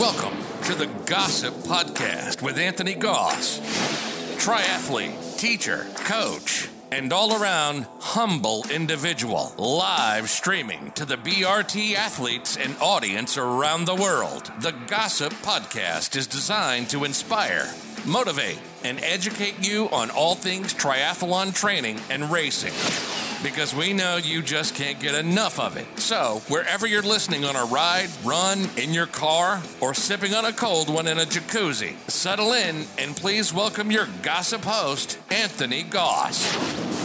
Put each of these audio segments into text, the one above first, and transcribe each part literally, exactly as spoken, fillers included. Welcome to the Gossip Podcast with Anthony Goss, triathlete, teacher, coach, and all-around humble individual, live streaming to the B R T athletes and audience around the world. The Gossip Podcast is designed to inspire, motivate, and educate you on all things triathlon training and racing, because we know you just can't get enough of it. So, wherever you're listening on a ride, run, in your car, or sipping on a cold one in a jacuzzi, settle in and please welcome your gossip host, Anthony Goss.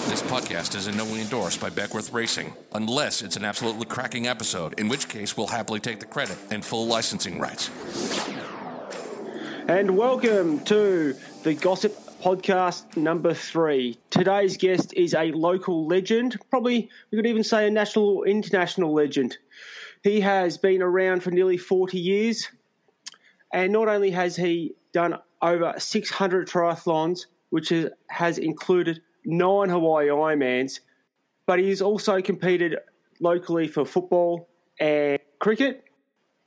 This podcast is in no way endorsed by Beckworth Racing, unless it's an absolutely cracking episode, in which case we'll happily take the credit and full licensing rights. And welcome to the Gossip Podcast number three. Today's guest is a local legend, probably we could even say a national or international legend. He has been around for nearly forty years, and not only has he done over six hundred triathlons, which is, has included nine Hawaii Ironmans, but he's also competed locally for football and cricket.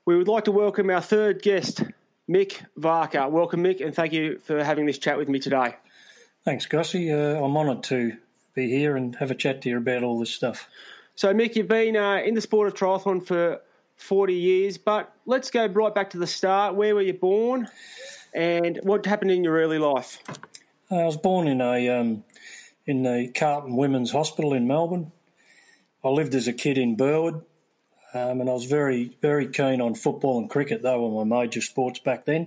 We would like to welcome our third guest, Mick Varker. Welcome, Mick, and thank you for having this chat with me today. Thanks, Gossy. Uh, I'm honoured to be here and have a chat to you about all this stuff. So, Mick, you've been uh, in the sport of triathlon for forty years, but let's go right back to the start. Where were you born and what happened in your early life? I was born in a um, in the Carlton Women's Hospital in Melbourne. I lived as a kid in Burwood. Um, and I was very, very keen on football and cricket. They were my major sports back then.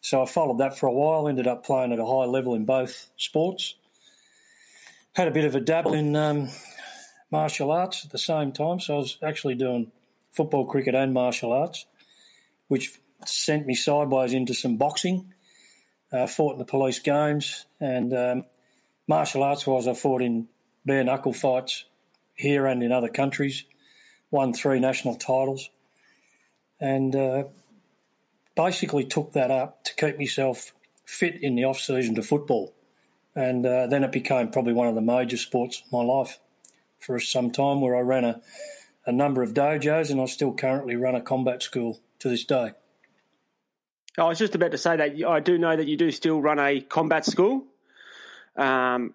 So I followed that for a while, ended up playing at a high level in both sports. Had a bit of a dabble in um, martial arts at the same time. So I was actually doing football, cricket and martial arts, which sent me sideways into some boxing. I uh, fought in the police games, and um, martial arts-wise I fought in bare-knuckle fights here and in other countries. Won three national titles, and uh, basically took that up to keep myself fit in the off-season to football. And uh, then it became probably one of the major sports of my life for some time, where I ran a, a number of dojos, and I still currently run a combat school to this day. I was just about to say that. I do know that you do still run a combat school, um,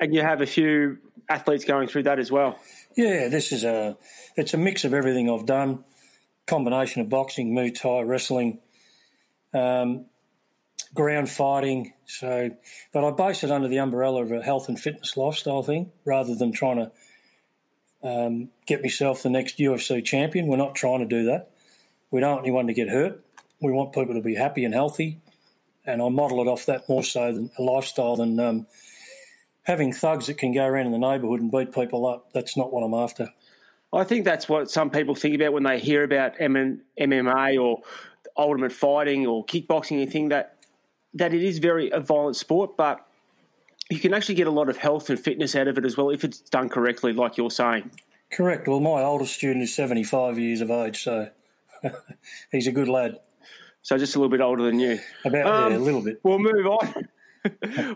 and you have a few athletes going through that as well. Yeah, this is a it's a mix of everything I've done, combination of boxing, Muay Thai, wrestling, um, ground fighting. So, but I base it under the umbrella of a health and fitness lifestyle thing, rather than trying to um, get myself the next U F C champion. We're not trying to do that. We don't want anyone to get hurt. We want people to be happy and healthy, and I model it off that more so than a lifestyle than. Um, Having thugs that can go around in the neighbourhood and beat people up, that's not what I'm after. I think that's what some people think about when they hear about M M A or ultimate fighting or kickboxing, and think that, that it is very a violent sport, but you can actually get a lot of health and fitness out of it as well if it's done correctly, like you're saying. Correct. Well, my oldest student is seventy-five years of age, so he's a good lad. So just a little bit older than you. About um, yeah, a little bit. We'll move on.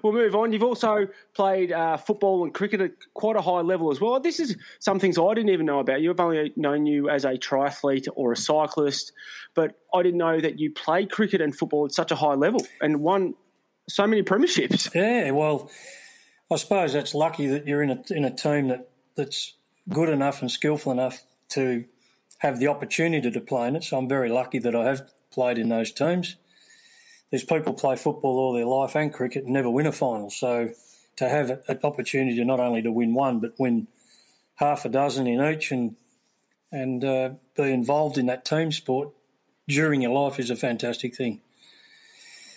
We'll move on. You've also played uh, football and cricket at quite a high level as well. This is some things I didn't even know about you. I've only known you as a triathlete or a cyclist, but I didn't know that you played cricket and football at such a high level and won so many premierships. Yeah, well, I suppose that's lucky that you're in a in a team that, that's good enough and skillful enough to have the opportunity to play in it, so I'm very lucky that I have played in those teams. There's people play football all their life and cricket and never win a final. So to have an opportunity to not only to win one but win half a dozen in each and and uh, be involved in that team sport during your life is a fantastic thing.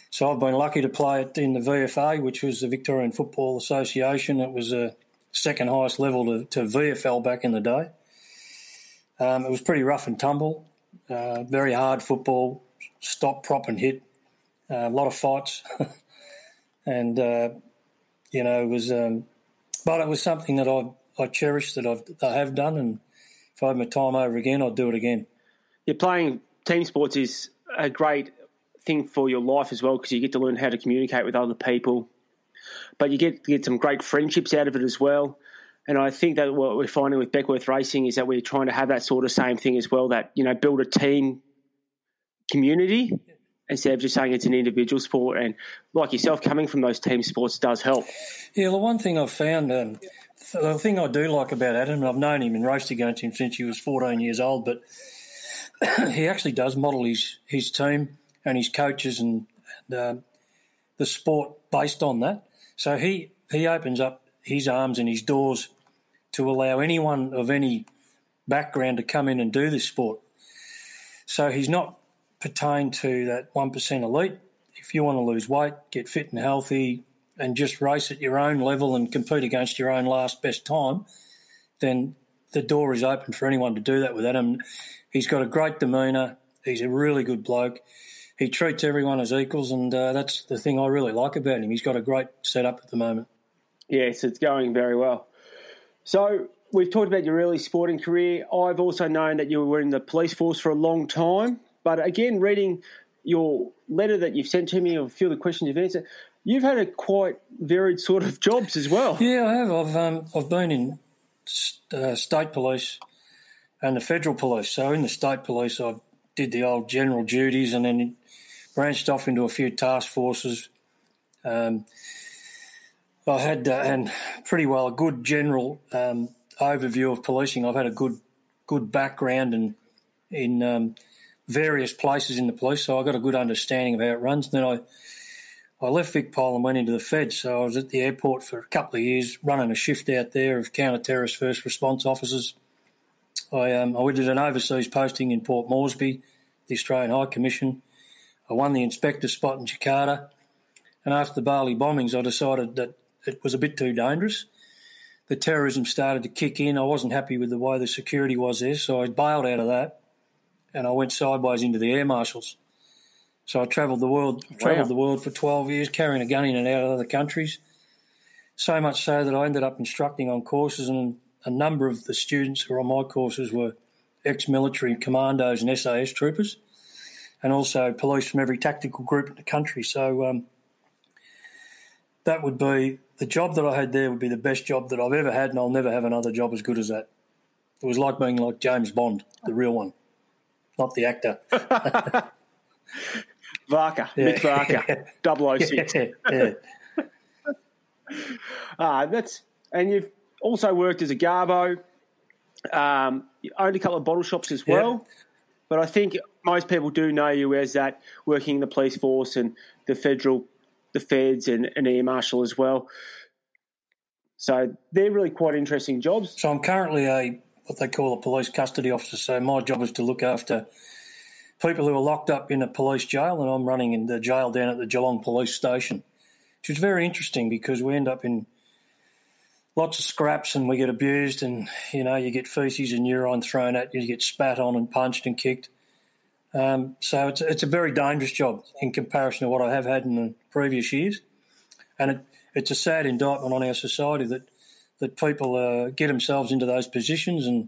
So I've been lucky to play it in the V F A, which was the Victorian Football Association. It was the second highest level to, to V F L back in the day. Um, it was pretty rough and tumble, uh, very hard football, stop, prop and hit. Uh, a lot of fights, and uh, you know it was, um, but it was something that I I cherish that I've I have done, and if I had my time over again, I'd do it again. Yeah, playing team sports is a great thing for your life as well, because you get to learn how to communicate with other people, but you get get some great friendships out of it as well. And I think that what we're finding with Beckworth Racing is that we're trying to have that sort of same thing as well. That you know, build a team community instead of just saying it's an individual sport. And like yourself, coming from those team sports does help. Yeah, the one thing I've found, um, the thing I do like about Adam, and I've known him and raced against him since he was fourteen years old, but he actually does model his, his team and his coaches and, and um, the sport based on that. So he, he opens up his arms and his doors to allow anyone of any background to come in and do this sport. So he's not pertained to that one percent elite. If you want to lose weight, get fit and healthy and just race at your own level and compete against your own last best time, then the door is open for anyone to do that with Adam. He's got a great demeanour. He's a really good bloke. He treats everyone as equals, and uh, that's the thing I really like about him. He's got a great setup at the moment. Yes, it's going very well. So we've talked about your early sporting career. I've also known that you were in the police force for a long time. But again, reading your letter that you've sent to me, or a few of the questions you've answered, you've had a quite varied sort of jobs as well. Yeah, I have. I've um, I've been in st- uh, state police and the federal police. So in the state police, I did the old general duties and then branched off into a few task forces. Um, I had uh, and pretty well a good general um, overview of policing. I've had a good good background in in um, various places in the police, so I got a good understanding of how it runs. And then I I left VicPol and went into the Feds. So I was at the airport for a couple of years, running a shift out there of counter-terrorist first response officers. I um, I did an overseas posting in Port Moresby, the Australian High Commission. I won the inspector spot in Jakarta, and after the Bali bombings, I decided that it was a bit too dangerous. The terrorism started to kick in. I wasn't happy with the way the security was there, so I bailed out of that and I went sideways into the air marshals. So I travelled the world travelled wow. the world for twelve years, carrying a gun in and out of other countries, so much so that I ended up instructing on courses, and a number of the students who were on my courses were ex-military commandos and S A S troopers, and also police from every tactical group in the country. So um, that would be... The job that I had there would be the best job that I've ever had, and I'll never have another job as good as that. It was like being like James Bond, the real one, not the actor. Varker, yeah. Mick Varker, double oh six. Yeah, yeah. uh, that's, and you've also worked as a garbo. Um, you owned a couple of bottle shops as well, yeah. But I think most people do know you as that, working in the police force and the federal the Feds and an air marshal as well. So they're really quite interesting jobs. So I'm currently a what they call a police custody officer. So my job is to look after people who are locked up in a police jail, and I'm running in the jail down at the Geelong Police Station, which is very interesting because we end up in lots of scraps and we get abused, and, you know, you get feces and urine thrown at you, you get spat on and punched and kicked. Um, so it's it's a very dangerous job in comparison to what I have had in the previous years, and it, it's a sad indictment on our society that that people uh, get themselves into those positions, and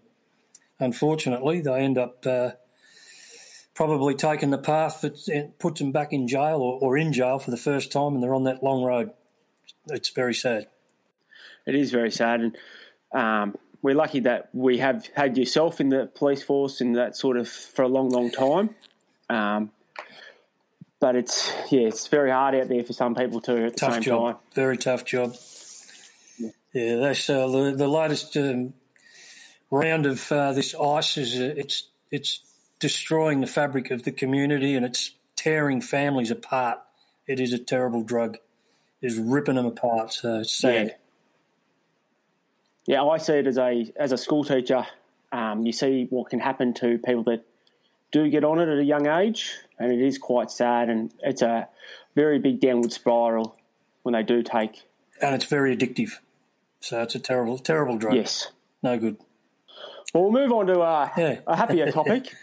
unfortunately they end up uh, probably taking the path that puts them back in jail or, or in jail for the first time, and they're on that long road. It's very sad. It is very sad, and um, we're lucky that we have had yourself in the police force and that sort of for a long, long time. Um, but it's, yeah, it's very hard out there for some people too at the tough same job. time. Very tough job. Yeah, yeah that's uh, the, the latest um, round of uh, this ICE is uh, it's it's destroying the fabric of the community, and it's tearing families apart. It is a terrible drug. It's ripping them apart. So it's sad. Yeah. Yeah, I see it as a as a school teacher. Um, you see what can happen to people that do get on it at a young age, and it is quite sad, and it's a very big downward spiral when they do take. And it's very addictive. So it's a terrible, terrible drug. Yes. No good. Well, we'll move on to uh, yeah. a happier topic.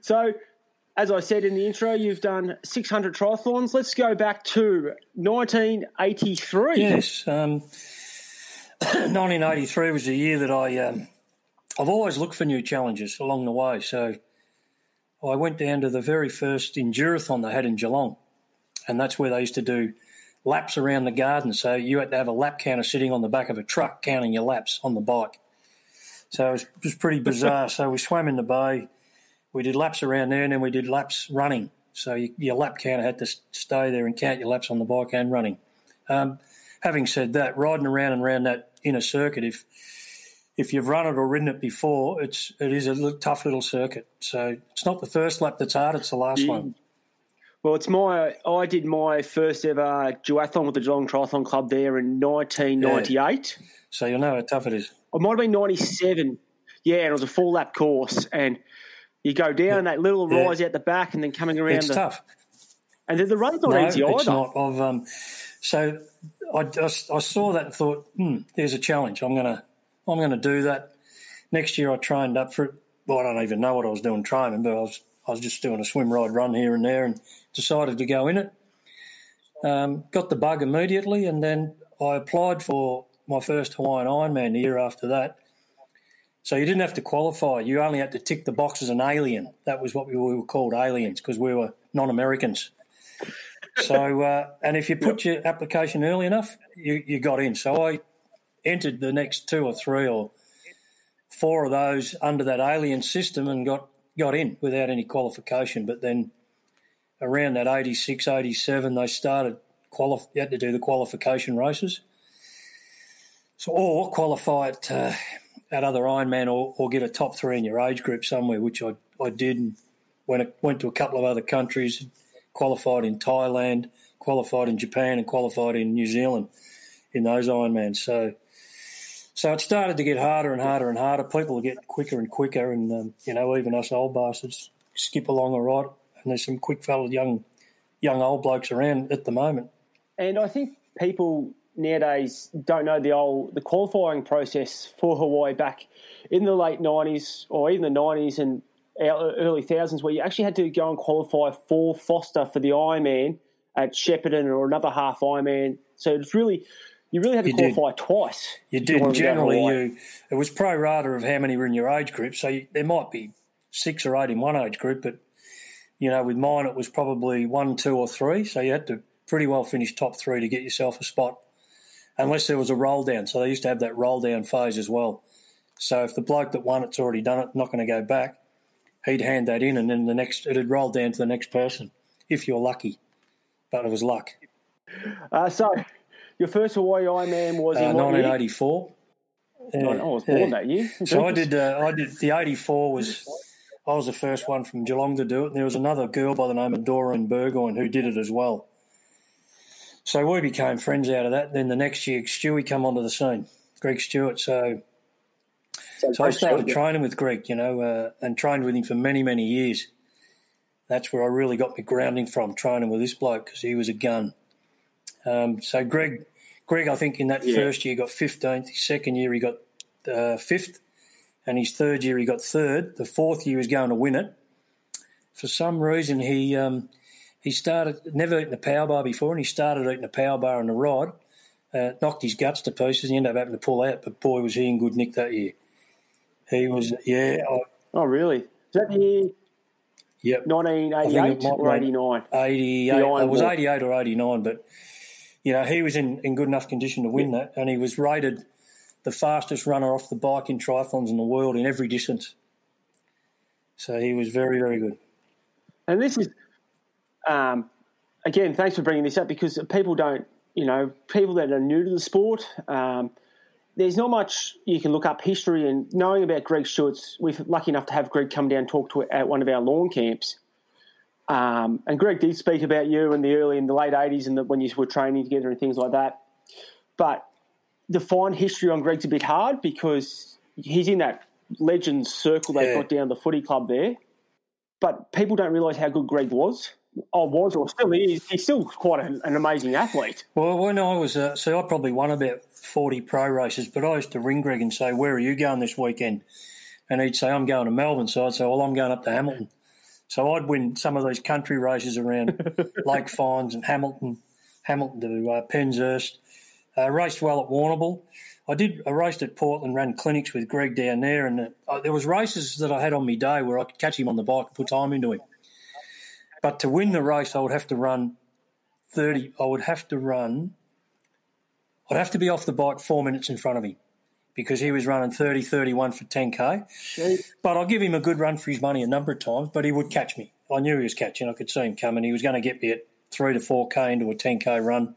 So, as I said in the intro, you've done six hundred triathlons. Let's go back to nineteen eighty-three. Yes, um... nineteen eighty-three was the year that I, um, I've always looked for new challenges along the way. So I went down to the very first Endurathon they had in Geelong, and that's where they used to do laps around the garden. So you had to have a lap counter sitting on the back of a truck counting your laps on the bike. So it was, it was pretty bizarre. So we swam in the bay. we did laps around there, and then we did laps running. So you, your lap counter had to stay there and count your laps on the bike and running. Um, having said that, riding around and around that inner circuit, if if you've run it or ridden it before, it's it is a tough little circuit. So it's not the first lap that's hard; it's the last mm. one. Well, it's my I did my first ever duathlon with the Geelong Triathlon Club there in nineteen ninety-eight. Yeah. So you'll know how tough it is. It might have been ninety-seven. Yeah, and it was a four lap course, and you go down yeah. that little rise yeah. out the back, and then coming around. It's the, tough, and the, the run's not no, easy either. It's not. I've, um, so I, I, I saw that and thought, hmm, there's a challenge. I'm gonna I'm gonna do that. Next year, I trained up for it. Well, I don't even know what I was doing training, but I was. I was just doing a swim, ride, run here and there and decided to go in it. Um, got the bug immediately, and then I applied for my first Hawaiian Ironman the year after that. So you didn't have to qualify. You only had to tick the box as an alien. That was what we were called, aliens, because we were non-Americans. So, uh, and if you put your application early enough, you, you got in. So I entered the next two or three or four of those under that alien system and got got in without any qualification. But then around that eighty-six, eighty-seven, they started qualif- you had to do the qualification races. So or qualify at, uh, at other Ironman or, or get a top three in your age group somewhere, which I, I did, and when it went to a couple of other countries, qualified in Thailand, qualified in Japan and qualified in New Zealand in those Ironmans. So So it started to get harder and harder and harder. People get quicker and quicker, and um, you know, even us old bastards skip along all right. And there's some quick fellow young, young old blokes around at the moment. And I think people nowadays don't know the old the qualifying process for Hawaii back in the late nineties or even the nineties and early thousands, where you actually had to go and qualify for Foster for the Ironman at Shepparton or another half Ironman. So it's really. You really had to you qualify did. twice. You did. You Generally, you it was pro rata of how many were in your age group. So you, there might be six or eight in one age group, but, you know, with mine it was probably one, two or three. So you had to pretty well finish top three to get yourself a spot, unless there was a roll down. So they used to have that roll down phase as well. So if the bloke that won it's already done it, not going to go back, he'd hand that in and then the next it had rolled down to the next person, if you're lucky. But it was luck. Uh, so... Your first Hawaii Ironman was uh, in nineteen eighty-four. Uh, I was born yeah. that year. So I did. Uh, I did the eighty-four was. I was the first one from Geelong to do it, and there was another girl by the name of Dora Burgoyne who did it as well. So we became friends out of that. Then the next year, Stewie come onto the scene, Greg Stewart. So, so, so I started training with Greg, you know, uh, and trained with him for many, many years. That's where I really got my grounding from, training with this bloke, because he was a gun. Um, so Greg, Greg, I think in that yeah. first year got fifteenth, his second year he got uh, fifth, and his third year he got third. The fourth year he was going to win it. For some reason he um, he started, never eaten a power bar before, and he started eating a power bar on the ride, uh, knocked his guts to pieces, he ended up having to pull out, but boy was he in good nick that year. He was, yeah. I, oh, really? Is that the year? Yep. nineteen eighty-eight or eighty-nine? eighty-eight, it was eighty-eight or eighty-nine, but... You know, he was in, in good enough condition to win that, and he was rated the fastest runner off the bike in triathlons in the world in every distance. So he was very, very good. And this is, um, again, thanks for bringing this up, because people don't, you know, people that are new to the sport, um, there's not much you can look up history and knowing about Greg Stewart's. We're lucky enough to have Greg come down and talk to at one of our lawn camps. Um, and Greg did speak about you in the early in the late eighties and the, when you were training together and things like that. But to find history on Greg's a bit hard because he's in that legends circle they've yeah. got down the footy club there. But people don't realise how good Greg was. I was or still is. He's still quite an, an amazing athlete. Well, when I was uh, – so I probably won about forty pro races, but I used to ring Greg and say, where are you going this weekend? And he'd say, I'm going to Melbourne. So I'd say, well, I'm going up to Hamilton. So I'd win some of those country races around Lake Fines and Hamilton, Hamilton to uh, Penshurst. I raced well at Warrnambool. I did. I raced at Portland, ran clinics with Greg down there, and uh, there was races that I had on my day where I could catch him on the bike and put time into him. But to win the race, I would have to run thirty. I would have to run. I'd have to be off the bike four minutes in front of him. because he was running thirty thirty-one for ten K. Shit. But I'll give him a good run for his money a number of times, but he would catch me. I knew he was catching. I could see him coming. He was going to get me at three to four K into a ten K run.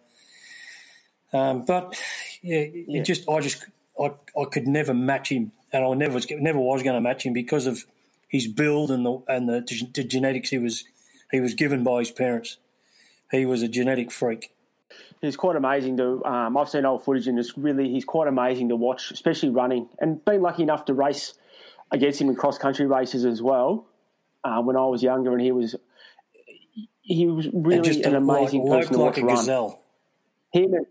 Um, but, yeah, yeah. It just I just I, I could never match him, and I never was, never was going to match him because of his build and the and the, the genetics he was he was given by his parents. He was a genetic freak. He's quite amazing to. Um, I've seen old footage, and it's really he's quite amazing to watch, especially running. And been lucky enough to race against him in cross country races as well. Uh, when I was younger, and he was he was really just an amazing like, person to watch like a run. Gazelle. Him and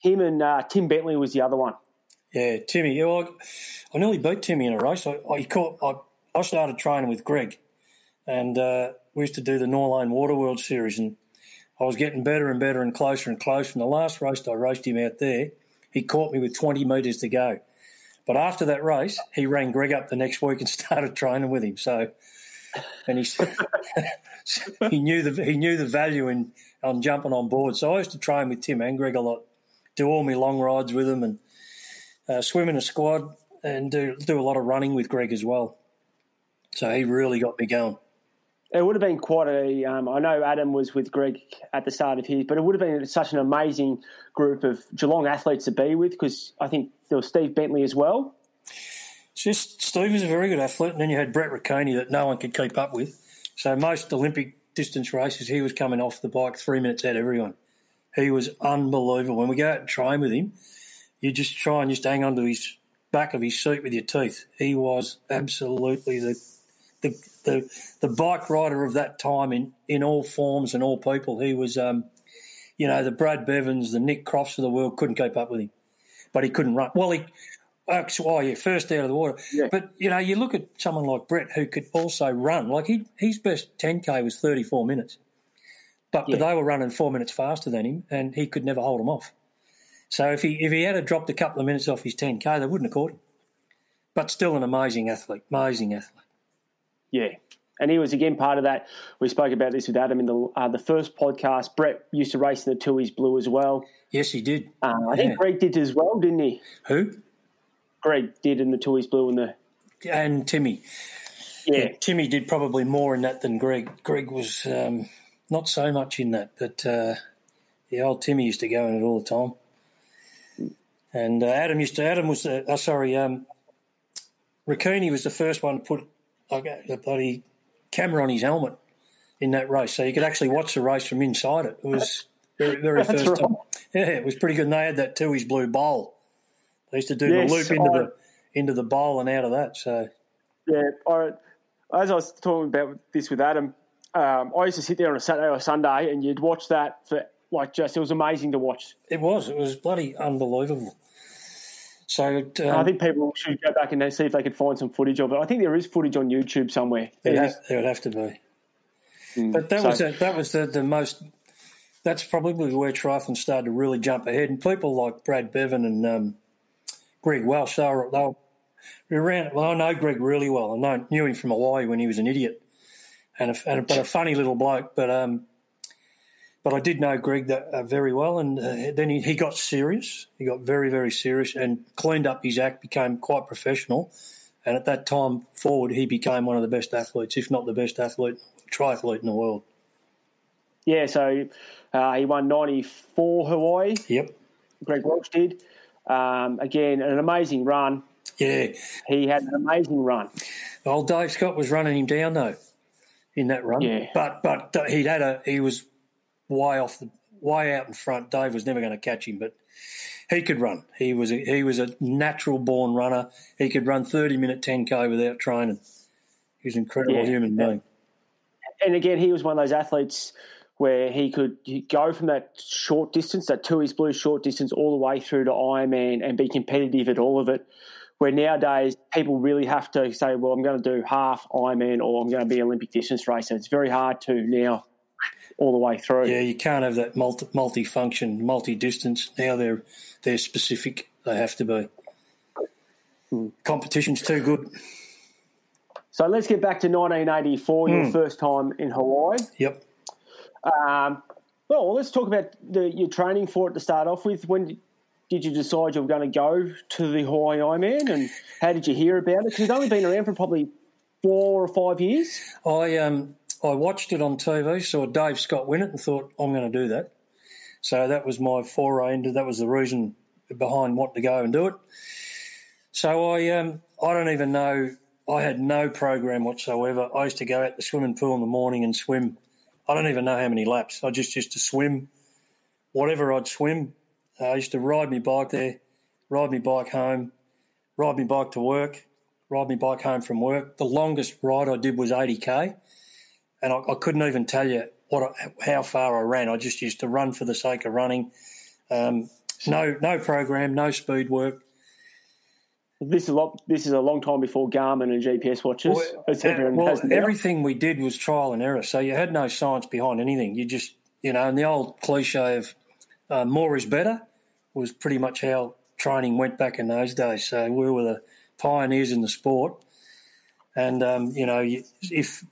him and uh, Tim Bentley was the other one. Yeah, Timmy. Yeah, I, I nearly beat Timmy in a race. I I, caught, I, I started training with Greg, and uh, we used to do the Norlane Water World Series, and I was getting better and better and closer and closer. And the last race I raced him out there, he caught me with twenty metres to go. But after that race, he rang Greg up the next week and started training with him. So, and he he knew the he knew the value in on jumping on board. So I used to train with Tim and Greg a lot, do all my long rides with him, and uh, swim in a squad, and do do a lot of running with Greg as well. So he really got me going. It would have been quite a um, – I know Adam was with Greg at the start of his, but it would have been such an amazing group of Geelong athletes to be with, because I think there was Steve Bentley as well. It's just Steve was a very good athlete, and then you had Brett Ricconey that no one could keep up with. So most Olympic distance races, he was coming off the bike three minutes out of everyone. He was unbelievable. When we go out and train with him, you just try and just hang on to his back of his seat with your teeth. He was absolutely the – The, the the bike rider of that time in, in all forms and all people. He was, um, you know, the Brad Bevins, the Nick Crofts of the world couldn't keep up with him, but he couldn't run. Well, he, oh, yeah, first out of the water. Yeah. But, you know, you look at someone like Brett who could also run. Like he his best ten K was thirty-four minutes, but, yeah. but they were running four minutes faster than him, and he could never hold them off. So if he, if he had dropped a couple of minutes off his ten K, they wouldn't have caught him. But still an amazing athlete, amazing athlete. Yeah, and he was, again, part of that. We spoke about this with Adam in the uh, the first podcast. Brett used to race in the Tui's Blue as well. Yes, he did. Uh, I yeah. think Greg did as well, didn't he? Who? Greg did in the Tui's Blue and the... And Timmy. Yeah. yeah. Timmy did probably more in that than Greg. Greg was um, not so much in that, but uh, yeah, old Timmy used to go in it all the time. And uh, Adam used to... Adam was... Uh, oh, sorry, um, Ricconey was the first one to put... I got the bloody camera on his helmet in that race, so you could actually watch the race from inside it. It was very, very first right. time. Yeah, it was pretty good. And they had that Tui's Blue bowl. They used to do yes, the loop into I, the into the bowl and out of that. So yeah, I, as I was talking about this with Adam, um, I used to sit there on a Saturday or Sunday, and you'd watch that for like just. It was amazing to watch. It was. It was bloody unbelievable. So um, I think people should go back and see if they could find some footage of it. I think there is footage on YouTube somewhere. There ha- would have to be. Mm, but that so. was a, that was the, the most. That's probably where triathlon started to really jump ahead, and people like Brad Bevan and um, Greg Welsh. They were, they were around. Well, I know Greg really well. I know, knew him from Hawaii when he was an idiot, and a, and a, but a funny little bloke. But um, but I did know Greg that, uh, very well, and uh, then he, he got serious. He got very, very serious and cleaned up his act, became quite professional, and at that time forward he became one of the best athletes, if not the best athlete, triathlete in the world. Yeah, so uh, he won ninety-four Hawaii. Yep. Greg Welsh did. Um, again, an amazing run. Yeah. He had an amazing run. Well, Dave Scott was running him down, though, in that run. Yeah. But, but he'd had a – he was – Way off, the, way out in front. Dave was never going to catch him, but he could run. He was a, he was a natural born runner. He could run thirty minute ten k without training. He was an incredible yeah. human being. And again, he was one of those athletes where he could go from that short distance, that Tui's Blue short distance, all the way through to Ironman and be competitive at all of it. Where nowadays people really have to say, well, I'm going to do half Ironman or I'm going to be an Olympic distance racer. It's very hard to now. All the way through. Yeah, you can't have that multi, multi-function, multi-distance. Now they're they're specific. They have to be. Mm. Competition's too good. So let's get back to nineteen eighty-four, mm. your first time in Hawaii. Yep. Um, well, let's talk about the, your training for it to start off with. When did you decide you were going to go to the Hawaii Ironman, and how did you hear about it? Because it's only been around for probably four or five years. I um I watched it on T V, saw Dave Scott win it, and thought, I'm going to do that. So that was my foray into. That was the reason behind wanting to go and do it. So I um I don't even know. I had no program whatsoever. I used to go out to the swimming pool in the morning and swim. I don't even know how many laps. I just used to swim. Whatever I'd swim, uh, I used to ride my bike there, ride my bike home, ride my bike to work, ride my bike home from work. The longest ride I did was eighty K, and I, I couldn't even tell you what I, how far I ran. I just used to run for the sake of running. Um, no, no program, no speed work. This is a lot, This is a long time before Garmin and G P S watches. Well, everyone well, everything we did was trial and error, so you had no science behind anything. You just, you know, and the old cliche of uh, more is better was pretty much how training went back in those days. So we were the pioneers in the sport, and um, you know, you, if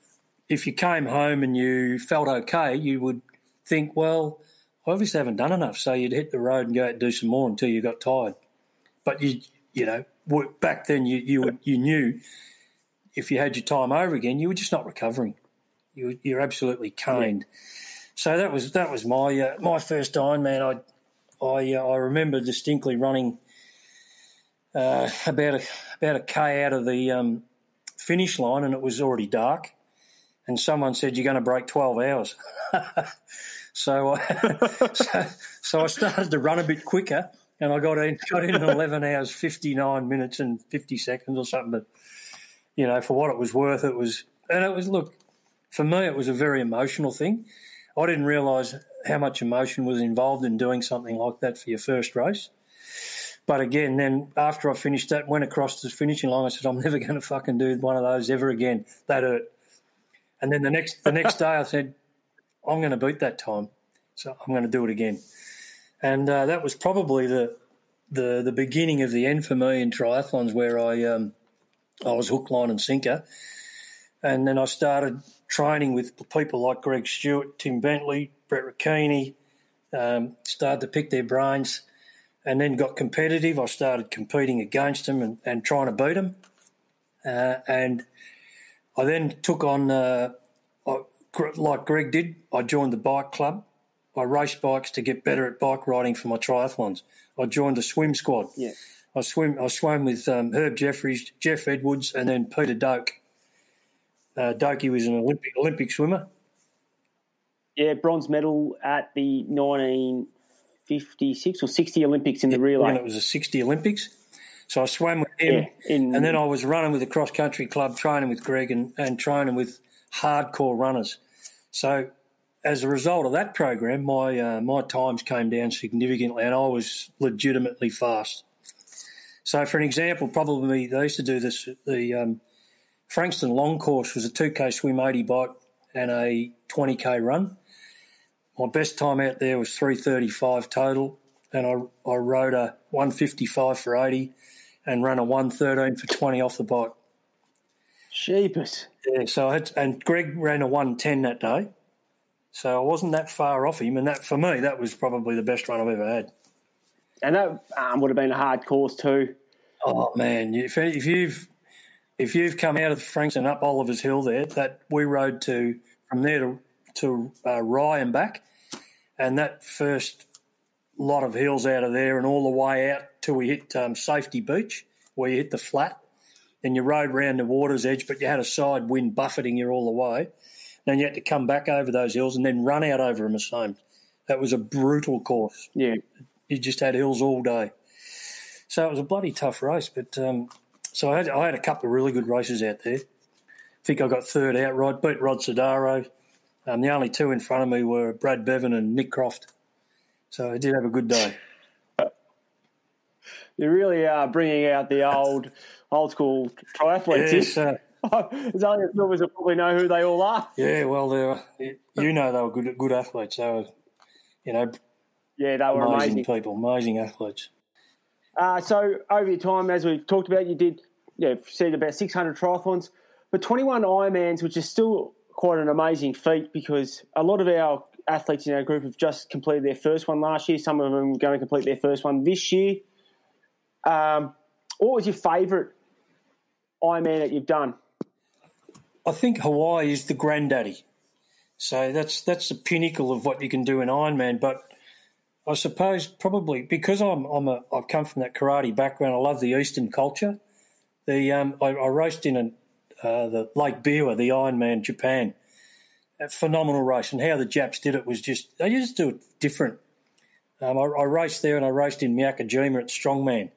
if you came home and you felt okay, you would think, well, I obviously haven't done enough. So you'd hit the road and go out and do some more until you got tired. But you, you know. Back then, you you you knew if you had your time over again, you were just not recovering. You you're absolutely caned. Yeah. So that was that was my uh, my first Ironman. I I uh, I remember distinctly running uh, about a, about a k out of the um, finish line, and it was already dark. And someone said, "You're going to break twelve hours." so, I, so so I started to run a bit quicker. And I got in, got in at eleven hours, fifty-nine minutes and fifty seconds or something. But, you know, for what it was worth, it was – and it was, look, for me it was a very emotional thing. I didn't realise how much emotion was involved in doing something like that for your first race. But, again, then after I finished that, went across the finishing line, I said, I'm never going to fucking do one of those ever again. That hurt. And then the next the next day I said, I'm going to beat that time, so I'm going to do it again. And uh, that was probably the, the the beginning of the end for me in triathlons, where I um, I was hook, line and sinker. And then I started training with people like Greg Stewart, Tim Bentley, Brett Racchini, um, started to pick their brains, and then got competitive. I started competing against them and, and trying to beat them. Uh, and I then took on, uh, I, like Greg did, I joined the bike club. I raced bikes to get better at bike riding for my triathlons. I joined a swim squad. Yeah. I swim. I swam with um, Herb Jeffries, Jeff Edwards, and then Peter Doak. Uh, Doakey was an Olympic Olympic swimmer. Yeah, bronze medal at the nineteen fifty-six or sixty Olympics in yeah, the relay. And it was the sixty Olympics. So I swam with him, yeah, in... and then I was running with the cross country club, training with Greg, and, and training with hardcore runners. So. As a result of that program, my uh, my times came down significantly, and I was legitimately fast. So, for an example, probably they used to do this. The um, Frankston long course was a two K swim, eighty bike, and a twenty K run. My best time out there was three thirty-five total, and I I rode a one fifty-five for eighty, and ran a one thirteen for twenty off the bike. Sheepers. Yeah. So, I had to, and Greg ran a one ten that day. So I wasn't that far off him, and that for me, that was probably the best run I've ever had. And that um, would have been a hard course too. Oh man, if, if you've if you've come out of Frankston up Oliver's Hill there, that we rode to from there to to uh, Rye and back, and that first lot of hills out of there, and all the way out till we hit um, Safety Beach, where you hit the flat, and you rode round the water's edge, but you had a side wind buffeting you all the way. Then you had to come back over those hills and then run out over them the same. That was a brutal course. Yeah. You just had hills all day. So it was a bloody tough race. But um, so I had, I had a couple of really good races out there. I think I got third outright, beat Rod Sodaro. Um, the only two in front of me were Brad Bevan and Nick Croft. So I did have a good day. You really are bringing out the old, old school triathletes. Yes, uh, It's only a few of us that probably know who they all are. Yeah, well, they were, you know, they were good, good athletes. They were, you know, yeah, they were amazing, amazing people, amazing athletes. Uh, so over your time, as we talked about, you did, yeah, said about six hundred triathlons, but twenty-one Ironmans, which is still quite an amazing feat because a lot of our athletes in our group have just completed their first one last year. Some of them are going to complete their first one this year. Um, what was your favourite Ironman that you've done? I think Hawaii is the granddaddy. So that's that's the pinnacle of what you can do in Ironman. But I suppose probably because I'm I'm a I've come from that karate background. I love the Eastern culture. The um, I, I raced in an, uh, the Lake Biwa, the Ironman Japan. A phenomenal race, and how the Japs did it was just they just do it different. Um, I, I raced there, and I raced in Miyakejima at Strongman.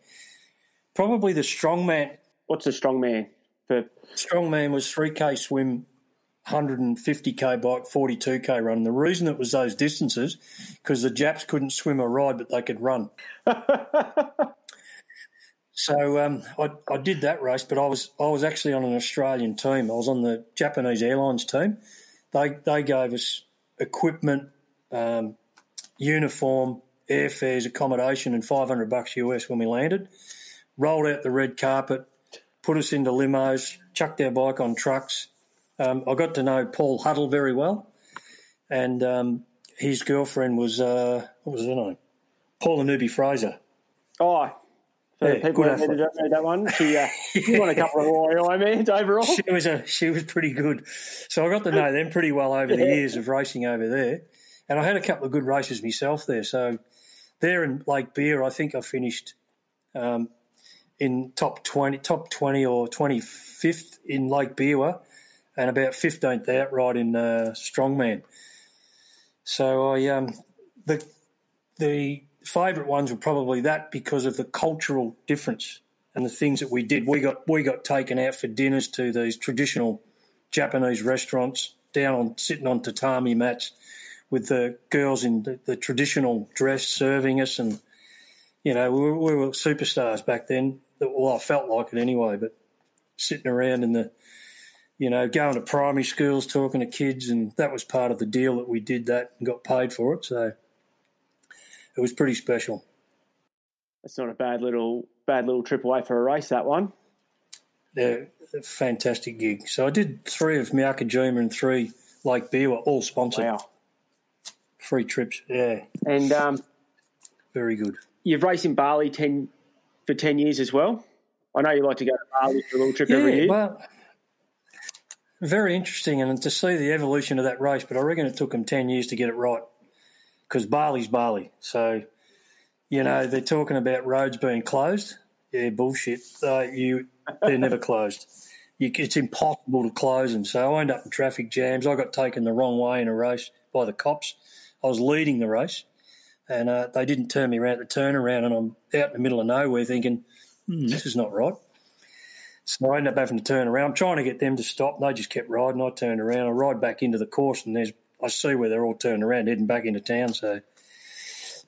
Probably the Strongman. What's the Strongman? The Strongman was three K swim, one hundred fifty K bike, forty-two K run. And the reason it was those distances because the Japs couldn't swim or ride, but they could run. so um, I, I did that race, but I was I was actually on an Australian team. I was on the Japanese Airlines team. They they gave us equipment, um, uniform, airfares, accommodation, and five hundred bucks U S when we landed. Rolled out the red carpet, put us into limos, chucked our bike on trucks. Um, I got to know Paul Huddle very well, and um, his girlfriend was uh, what was her name? Paula Newby Fraser. Oh, so yeah, people good who don't know that one, she, uh, she won a couple of Hawaii Ironmans overall. She was a she was pretty good. So I got to know them pretty well over yeah. the years of racing over there, and I had a couple of good races myself there. So there in Lake Beer, I think I finished. Um, in top twenty, top twenty or twenty-fifth in Lake Biwa and about fifteenth outright in uh, Strongman. So I um, the the favourite ones were probably that because of the cultural difference and the things that we did. We got we got taken out for dinners to these traditional Japanese restaurants, down on sitting on tatami mats with the girls in the, the traditional dress serving us and, you know, we were, we were superstars back then. Well, I felt like it anyway, but sitting around in the, you know, going to primary schools, talking to kids, and that was part of the deal that we did that and got paid for it. So it was pretty special. That's not a bad little bad little trip away for a race, that one. Yeah, a fantastic gig. So I did three of Miyakejima and three Lake Biwa, all sponsored. Wow. Free trips, yeah. And um, very good. You've raced in Bali ten for ten years as well. I know you like to go to Bali for a little trip yeah, every year. Yeah, well, very interesting, and to see the evolution of that race. But I reckon it took them ten years to get it right because Bali's Bali. So, you know, yeah. they're talking about roads being closed. Yeah, bullshit. Uh, you, they're never closed. You, it's impossible to close them. So I ended up in traffic jams. I got taken the wrong way in a race by the cops. I was leading the race. And uh, they didn't turn me around at the turnaround, and I'm out in the middle of nowhere thinking, mm, this is not right. So I ended up having to turn around. I'm trying to get them to stop, and they just kept riding. I turned around. I ride back into the course, and there's I see where they're all turned around, heading back into town. So,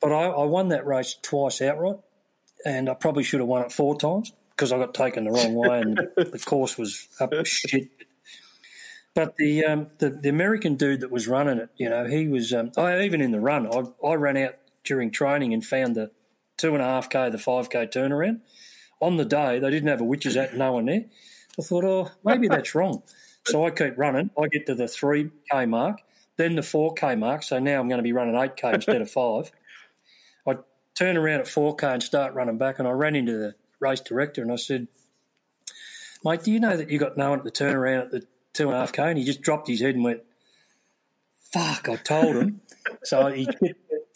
But I, I won that race twice outright, and I probably should have won it four times because I got taken the wrong way, and the course was up shit. But the, um, the the American dude that was running it, you know, he was um, – I even in the run, I, I ran out during training and found the two and a half K, the five K turnaround. On the day, they didn't have a witch's hat, no one there. I thought, oh, maybe that's wrong. So I keep running. I get to the three K mark, then the four K mark. So now I'm going to be running eight K instead of five. I turn around at four K and start running back, and I ran into the race director and I said, mate, do you know that you got no one at the turnaround at the two and a half K? And he just dropped his head and went, fuck, I told him. So he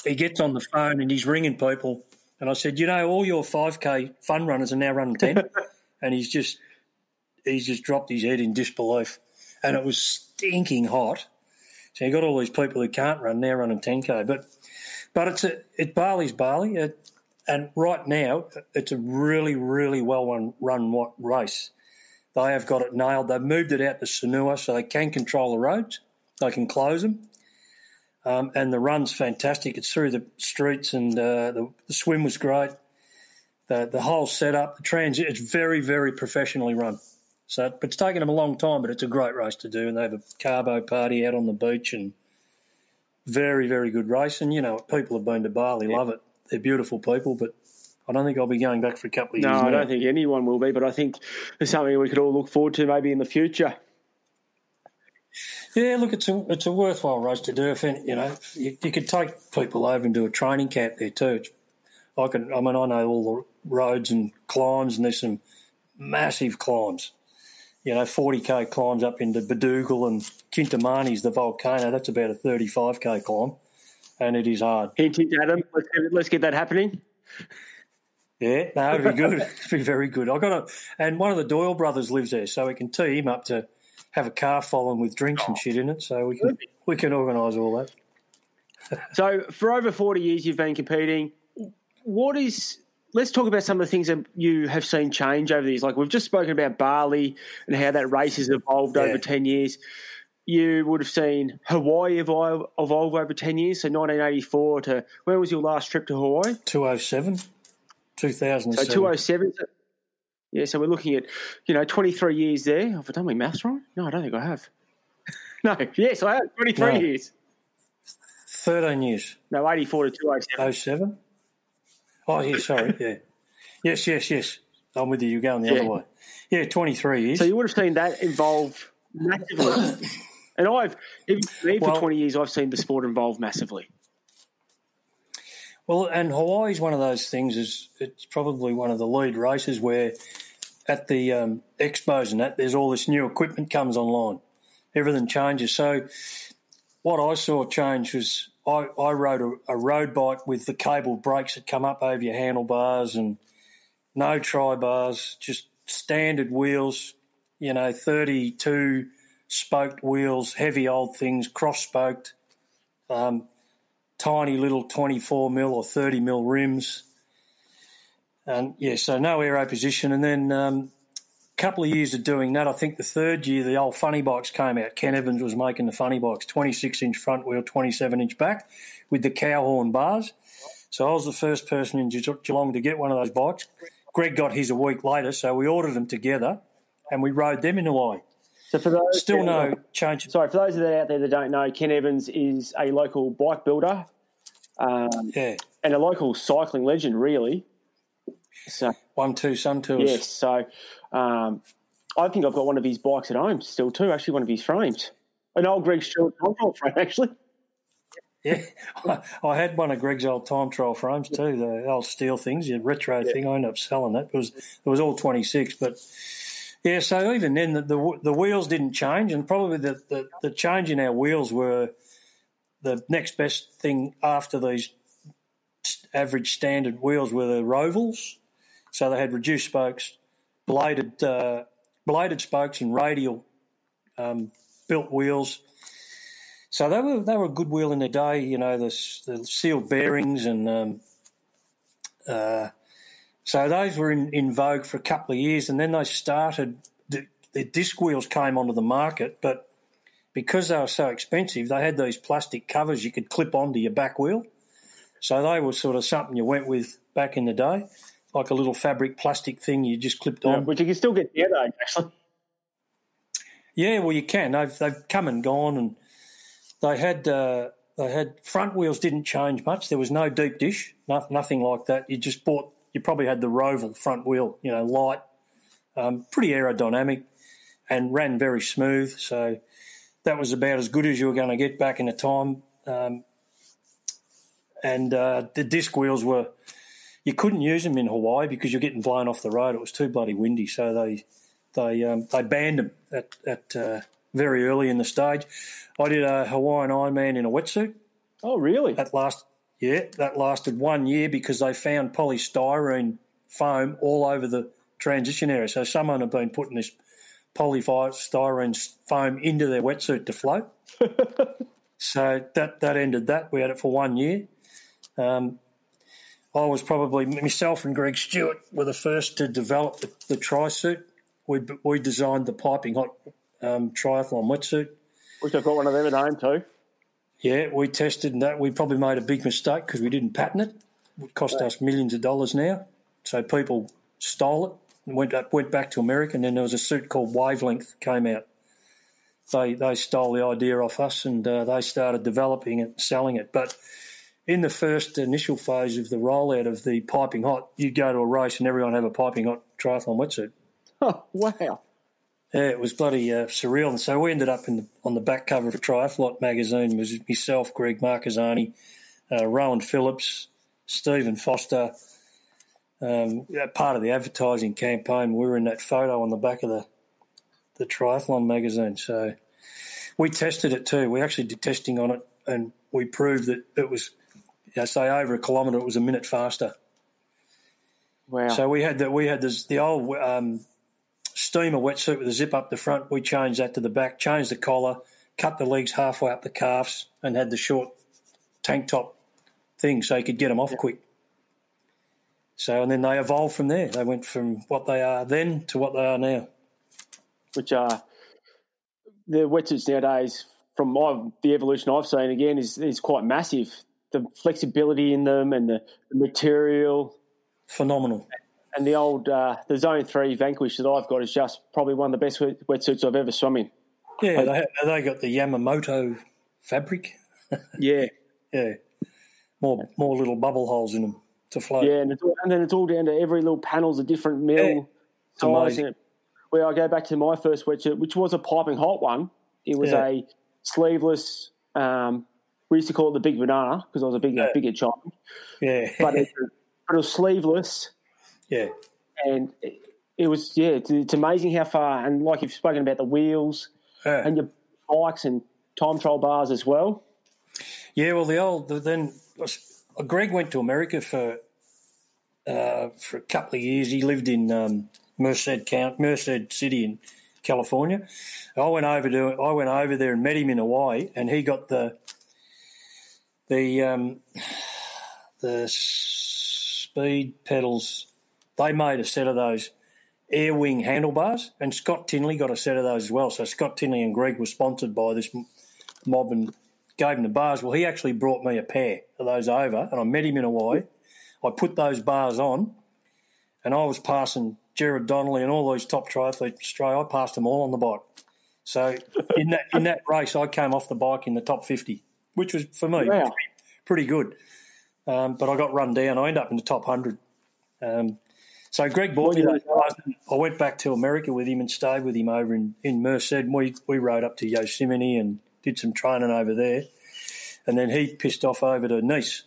He gets on the phone and he's ringing people. And I said, you know, all your five K fun runners are now running ten. And he's just he's just dropped his head in disbelief. And it was stinking hot. So you got all these people who can't run now running ten K. But but it's a, it Bali's Bali. It, and right now it's a really, really well-run run race. They have got it nailed. They've moved it out to Sanua so they can control the roads. They can close them. Um, and the run's fantastic. It's through the streets, and uh, the, the swim was great. The the whole setup, the transit, it's very, very professionally run. So, but it's taken them a long time, but it's a great race to do. And they have a carbo party out on the beach, and very, very good race. And you know, people have been to Bali, yeah. love it. They're beautiful people, but I don't think I'll be going back for a couple of no, years. No, I don't think anyone will be. But I think it's something we could all look forward to maybe in the future. Yeah, look, it's a it's a worthwhile race to do. If any, you know, you, you could take people over and do a training camp there too. It's, I can. I mean, I know all the roads and climbs, and there's some massive climbs. You know, forty k climbs up into Badoogal and Kintamani's, the volcano. That's about a thirty-five k climb, and it is hard. Hint, hint, Adam. Let's get, let's get that happening. Yeah, no, it'd be good. It'd be very good. I got a, and one of the Doyle brothers lives there, so we can tee him up to have a car following with drinks and shit in it, so we can we can organise all that. So for over forty years you've been competing. What is? Let's talk about some of the things that you have seen change over these. Like, we've just spoken about Bali and how that race has evolved yeah. over ten years. You would have seen Hawaii evolve, evolve over ten years. So nineteen eighty-four to when was your last trip to Hawaii? two oh seven two thousand seven So two oh seven Yeah, so we're looking at, you know, twenty-three years there. Have I done my maths wrong? No, I don't think I have. No, yes, I have. twenty-three no. years. thirteen years. No, eighty-four to two oh seven oh seven Oh, yeah, sorry, yeah. Yes, yes, yes. I'm with you. You're going the yeah. other way. Yeah, twenty-three years. So you would have seen that evolve massively. And I've, even well, for twenty years, I've seen the sport evolve massively. Well, and Hawaii's one of those things, is it's probably one of the lead races where at the um, expos and that, there's all this new equipment comes online. Everything changes. So what I saw change was I, I rode a, a road bike with the cable brakes that come up over your handlebars and no tri-bars, just standard wheels, you know, thirty-two spoked wheels, heavy old things, cross-spoked, um, tiny little twenty-four mil or thirty mil rims. And, yeah, so no aero position. And then um, a couple of years of doing that, I think the third year the old funny bikes came out. Ken Evans was making the funny bikes, twenty-six inch front wheel, twenty-seven inch back with the cow horn bars. So I was the first person in Ge- Geelong to get one of those bikes. Greg got his a week later, so we ordered them together and we rode them in Hawaii. So for those Still no change. Sorry, for those of that out there that don't know, Ken Evans is a local bike builder um, yeah. and a local cycling legend, really. So One, two, some tours. Yes, so um, I think I've got one of his bikes at home still too, actually one of his frames. An old Greg Stewart time trial frame, actually. Yeah, I, I had one of Greg's old time trial frames too, the old steel things, the retro yeah. thing. I ended up selling that. It was, it was all twenty-six, but... Yeah, so even then the, the the wheels didn't change, and probably the, the, the change in our wheels were the next best thing after these average standard wheels were the Rovals. So they had reduced spokes, bladed uh, bladed spokes, and radial um, built wheels. So they were they were a good wheel in their day. You know, the, the sealed bearings and. Um, uh, So those were in, in vogue for a couple of years, and then they started the, the disc wheels came onto the market, but because they were so expensive, they had these plastic covers you could clip onto your back wheel. So they were sort of something you went with back in the day, like a little fabric plastic thing you just clipped yeah, on. Which you can still get now, though, actually. Yeah, well, you can. They've they've come and gone, and they had uh, they had front wheels didn't change much. There was no deep dish, no, nothing like that. You just bought. You probably had the Roval front wheel, you know, light, um, pretty aerodynamic and ran very smooth. So that was about as good as you were going to get back in the time. Um, and uh, the disc wheels were – you couldn't use them in Hawaii because you're getting blown off the road. It was too bloody windy, so they they um, they banned them at, at uh, very early in the stage. I did a Hawaiian Ironman in a wetsuit. Oh, really? At last – Yeah, that lasted one year because they found polystyrene foam all over the transition area. So someone had been putting this polystyrene foam into their wetsuit to float. So that, that ended that. We had it for one year. Um, I was probably, myself and Greg Stewart were the first to develop the, the tri-suit. We, we designed the piping hot um, triathlon wetsuit. Which I've got one of them at home too. Yeah, we tested that. We probably made a big mistake because we didn't patent it. It would cost right. us millions of dollars now. So people stole it and went up, went back to America, and then there was a suit called Wavelength came out. They they stole the idea off us, and uh, they started developing it and selling it. But in the first initial phase of the rollout of the piping hot, you'd go to a race and everyone have a piping hot triathlon wetsuit. Oh, wow. Yeah, it was bloody uh, surreal. And so we ended up in the, on the back cover of Triathlon magazine. It was myself, Greg Marcazzani, uh, Rowan Phillips, Stephen Foster, um, part of the advertising campaign. We were in that photo on the back of the, the Triathlon magazine. So we tested it too. We actually did testing on it, and we proved that it was, you know, say, over a kilometre, it was a minute faster. Wow. So we had, the, we had this, the old... Um, steamer wetsuit with a zip up the front. We changed that to the back, changed the collar, cut the legs halfway up the calves, and had the short tank top thing so you could get them off yeah. quick. So, and then they evolved from there. They went from what they are then to what they are now. Which are the wetsuits nowadays, from my, the evolution I've seen, again, is, is quite massive. The flexibility in them and the, the material. Phenomenal. And the old, uh, the Zone three Vanquish that I've got is just probably one of the best wet- wetsuits I've ever swum in. Yeah, they, they got the Yamamoto fabric. yeah. Yeah. More more little bubble holes in them to float. Yeah, and, it's all, and then it's all down to every little panel's a different mill size. Yeah. Where I go back to my first wetsuit, which was a piping hot one. It was yeah. a sleeveless, um, we used to call it the big banana because I was a big, yeah. bigger child. Yeah. But it, it was sleeveless. Yeah, and it, it was yeah. It's, it's amazing how far, and like you've spoken about the wheels yeah. and your bikes and time trial bars as well. Yeah, well, the old the, then uh, Greg went to America for uh, for a couple of years. He lived in um, Merced County, Merced City in California. I went over to I went over there and met him in Hawaii, and he got the the um, the speed pedals. They made a set of those air wing handlebars, and Scott Tinley got a set of those as well. So Scott Tinley and Greg were sponsored by this mob and gave them the bars. Well, he actually brought me a pair of those over, and I met him in Hawaii. I put those bars on, and I was passing Gerard Donnelly and all those top triathletes in Australia. I passed them all on the bike. So in that in that race, I came off the bike in the top fifty, which was, for me, wow. pretty, pretty good. Um, but I got run down. I ended up in the top one hundred. Um So Greg bought me those guys. I went back to America with him and stayed with him over in, in Merced. We we rode up to Yosemite and did some training over there. And then he pissed off over to Nice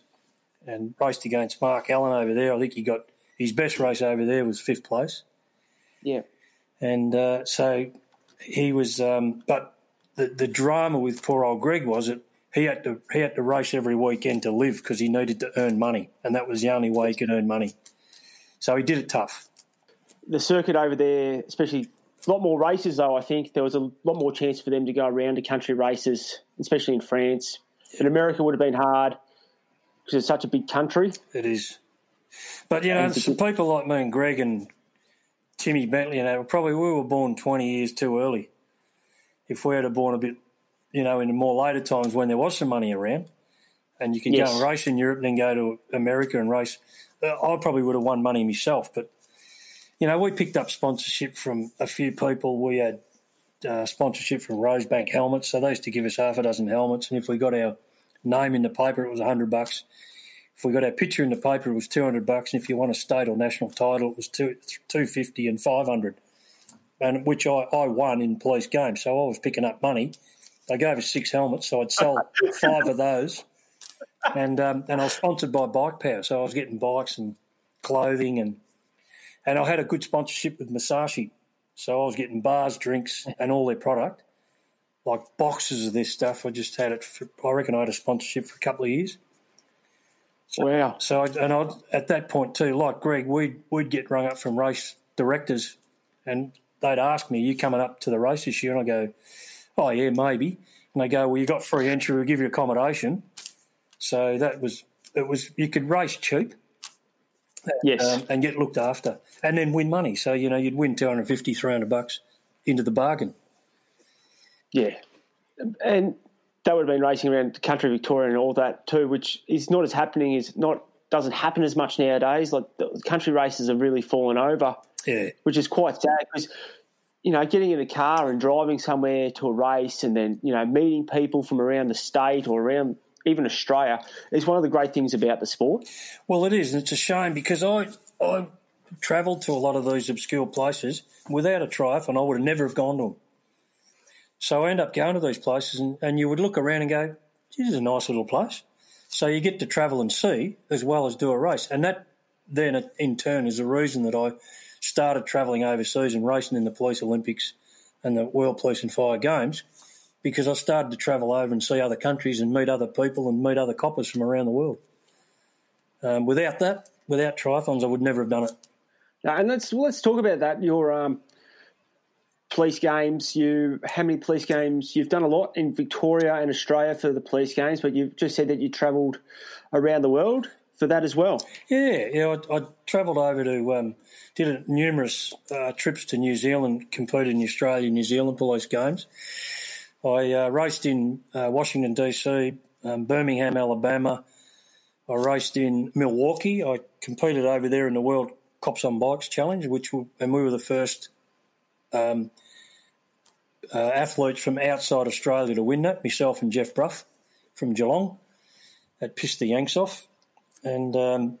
and raced against Mark Allen over there. I think he got his best race over there was fifth place. Yeah. And uh, so he was um, – but the, the drama with poor old Greg was that he had to he had to race every weekend to live because he needed to earn money, and that was the only way he could earn money. So he did it tough. The circuit over there, especially a lot more races though, I think there was a lot more chance for them to go around to country races, especially in France. In America would have been hard because it's such a big country. It is. But, you know, some people like me and Greg and Timmy Bentley and that, probably we were born twenty years too early. If we had born a bit, you know, in more later times when there was some money around and you could yes. go and race in Europe and then go to America and race – I probably would have won money myself, but, you know, we picked up sponsorship from a few people. We had uh, sponsorship from Rosebank Helmets, so they used to give us half a dozen helmets, and if we got our name in the paper, it was one hundred bucks. If we got our picture in the paper, it was two hundred bucks, and if you won a state or national title, it was two hundred fifty and five hundred, and which I, I won in police games, so I was picking up money. They gave us six helmets, so I'd sold five of those. And um, and I was sponsored by Bike Power, so I was getting bikes and clothing, and and I had a good sponsorship with Masashi, so I was getting bars, drinks, and all their product, like boxes of this stuff. I just had it. For, I reckon I had a sponsorship for a couple of years. So, wow! So I, and I, at that point too, like Greg, we'd we'd get rung up from race directors, and they'd ask me, "You coming up to the race this year?" And I go, "Oh yeah, maybe." And they go, "Well, you got free entry. We'll give you accommodation." So that was it. Was you could race cheap, yes, um, and get looked after, and then win money. So you know you'd win two hundred fifty, three hundred bucks into the bargain. Yeah, and that would have been racing around the country, Victoria, and all that too, which is not as happening. Is not doesn't happen as much nowadays. Like the country races have really fallen over. Yeah, which is quite sad because you know getting in a car and driving somewhere to a race, and then you know meeting people from around the state or around. Even Australia, is one of the great things about the sport. Well, it is, and it's a shame because I, I travelled to a lot of these obscure places without a triathlon. I would have never have gone to them. So I end up going to these places, and, and you would look around and go, this is a nice little place. So you get to travel and see as well as do a race. And that then in turn is the reason that I started travelling overseas and racing in the Police Olympics and the World Police and Fire Games, because I started to travel over and see other countries and meet other people and meet other coppers from around the world. Um, without that, without triathlons, I would never have done it. And let's let's talk about that. Your um, police games, you how many police games? You've done a lot in Victoria and Australia for the police games, but you've just said that you travelled around the world for that as well. Yeah, yeah. I, I travelled over to um, did numerous uh, trips to New Zealand, competed in the Australia New Zealand police games. I uh, raced in uh, Washington D C, um, Birmingham, Alabama. I raced in Milwaukee. I competed over there in the World Cops on Bikes Challenge, which were, and we were the first um, uh, athletes from outside Australia to win that. Myself and Jeff Bruff from Geelong. That pissed the Yanks off, and um,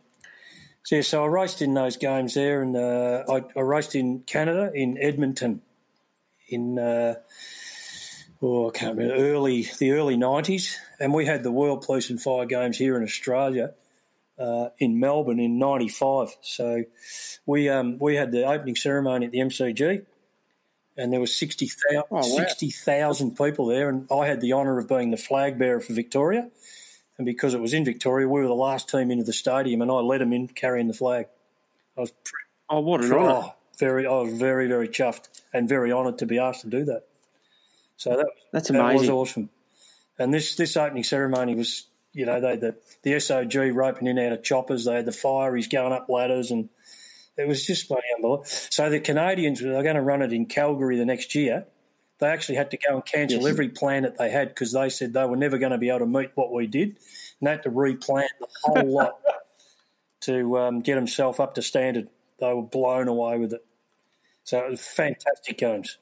so yeah, so I raced in those games there, and uh, I, I raced in Canada in Edmonton in. Uh, Oh, I can't remember, early, the early nineties. And we had the World Police and Fire Games here in Australia uh, in Melbourne in ninety-five. So we um, we had the opening ceremony at the M C G, and there were sixty thousand oh, wow. sixty thousand people there, and I had the honour of being the flag bearer for Victoria. And because it was in Victoria, we were the last team into the stadium, and I led them in carrying the flag. I was pretty, oh, what an honour. Oh, very, I was very, very chuffed and very honoured to be asked to do that. So that, That's amazing. That was awesome. And this, this opening ceremony was, you know, they had the, the S O G roping in out of choppers. They had the fire. He's going up ladders, and it was just bloody unbelievable. So the Canadians were going to run it in Calgary the next year. They actually had to go and cancel yes. every plan that they had because they said they were never going to be able to meet what we did, and they had to replan the whole lot to um, get themselves up to standard. They were blown away with it. So it was fantastic games.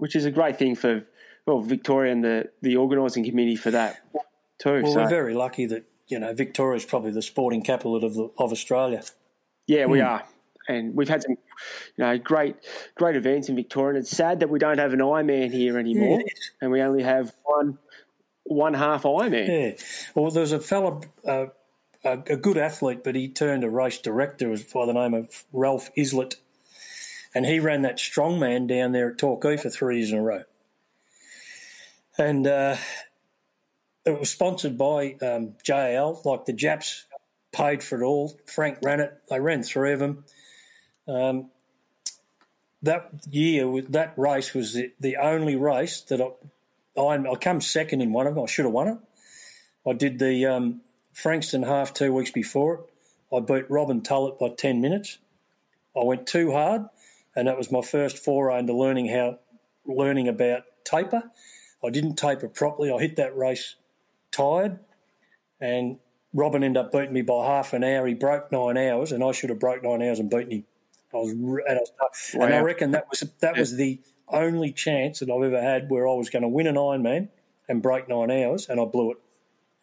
Which is a great thing for, well, Victoria and the, the organising committee for that too. Well, so. We're very lucky that, you know, Victoria's probably the sporting capital of the, of Australia. Yeah, mm. we are. And we've had some, you know, great great events in Victoria. And it's sad that we don't have an Ironman here anymore, yeah. and we only have one one half Ironman. Yeah. Well, there's a fellow, uh, a, a good athlete, but he turned a race director by the name of Ralph Islett. And he ran that Strongman down there at Torquay for three years in a row. And uh, it was sponsored by um, J A L, like the Japs paid for it all. Frank ran it. They ran three of them. Um, that year, that race was the, the only race that I, I, I come second in one of them. I should have won it. I did the um, Frankston half two weeks before it. I beat Robin Tullett by ten minutes. I went too hard. And that was my first foray into learning how, learning about taper. I didn't taper properly. I hit that race tired, and Robin ended up beating me by half an hour. He broke nine hours, and I should have broke nine hours and beaten him. I was, and I, was, wow. and I reckon that was that was the only chance that I've ever had where I was going to win an Ironman and break nine hours, and I blew it.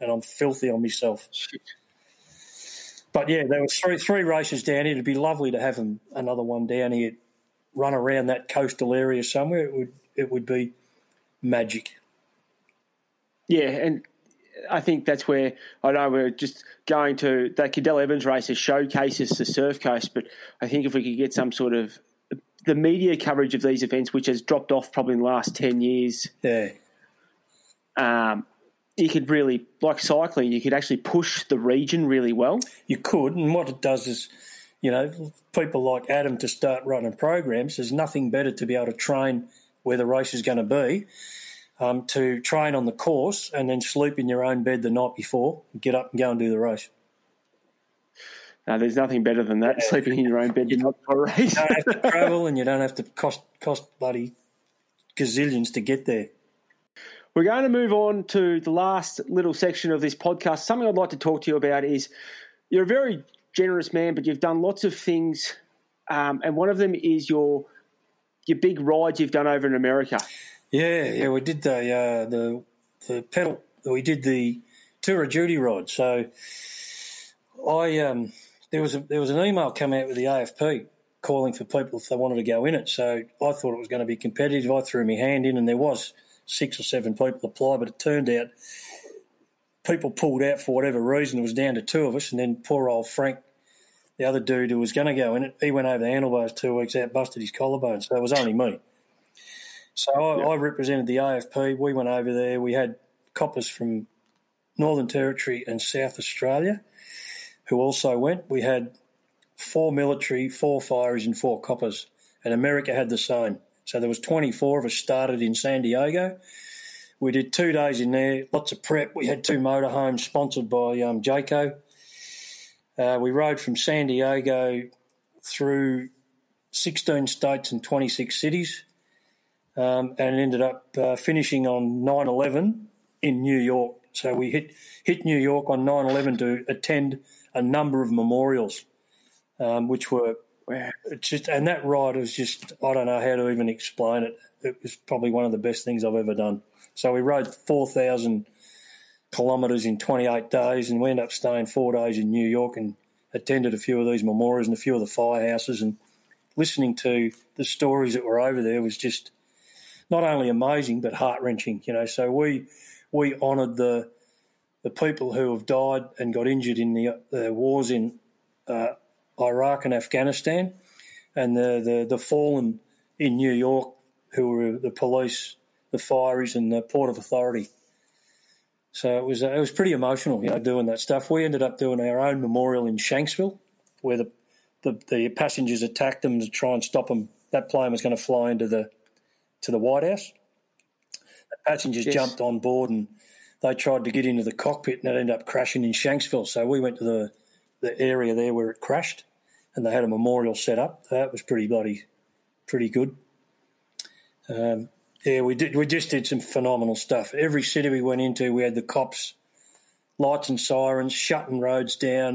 And I'm filthy on myself. Shit. But yeah, there was three three races down here. It'd be lovely to have them, another one down here. Run around that coastal area somewhere, it would it would be magic. Yeah, and I think that's where I know we're just going to that Cadell Evans race showcases the surf coast, but I think if we could get some sort of the media coverage of these events, which has dropped off probably in the last ten years, yeah, um, you could really like cycling. You could actually push the region really well. You could, and what it does is. You know, people like Adam to start running programs, there's nothing better to be able to train where the race is going to be, um, to train on the course and then sleep in your own bed the night before, get up and go and do the race. No, there's nothing better than that, yeah. sleeping in your own bed the night before a race. You don't have to travel and you don't have to cost, cost bloody gazillions to get there. We're going to move on to the last little section of this podcast. Something I'd like to talk to you about is you're a very generous man, but you've done lots of things, um, and one of them is your your big rides you've done over in America. Yeah, yeah, we did the uh, the the pedal. We did the Tour of Duty ride. So I um, there was a, there was an email come out with the A F P calling for people if they wanted to go in it. So I thought it was going to be competitive. I threw my hand in and there was six or seven people apply, but it turned out people pulled out for whatever reason. It was down to two of us, and then poor old Frank, the other dude who was going to go in it, he went over the handlebars two weeks out, busted his collarbone, so it was only me. So I, yeah. I represented the A F P. We went over there. We had coppers from Northern Territory and South Australia who also went. We had four military, four fires and four coppers, and America had the same. So there was twenty-four of us started in San Diego. We did two days in there, lots of prep. We had two motorhomes sponsored by um, Jayco. Uh, we rode from San Diego through sixteen states and twenty-six cities, um, and ended up uh, finishing on nine eleven in New York. So we hit, hit New York on nine eleven to attend a number of memorials, um, which were just, and that ride was just, I don't know how to even explain it. It was probably one of the best things I've ever done. So we rode four thousand kilometres in twenty-eight days, and we ended up staying four days in New York and attended a few of these memorials and a few of the firehouses, and listening to the stories that were over there was just not only amazing but heart-wrenching, you know. So we we honoured the the people who have died and got injured in the, the wars in uh, Iraq and Afghanistan, and the, the, the fallen in New York who were the police, the fireys and the Port of Authority. So it was uh, it was pretty emotional, you know, doing that stuff. We ended up doing our own memorial in Shanksville, where the the, the passengers attacked them to try and stop them. That plane was going to fly into the to the White House. The passengers yes. jumped on board and they tried to get into the cockpit, and it ended up crashing in Shanksville. So we went to the the area there where it crashed, and they had a memorial set up. That was pretty bloody, pretty good. Um, Yeah, we did. We just did some phenomenal stuff. Every city we went into, we had the cops, lights and sirens, shutting roads down.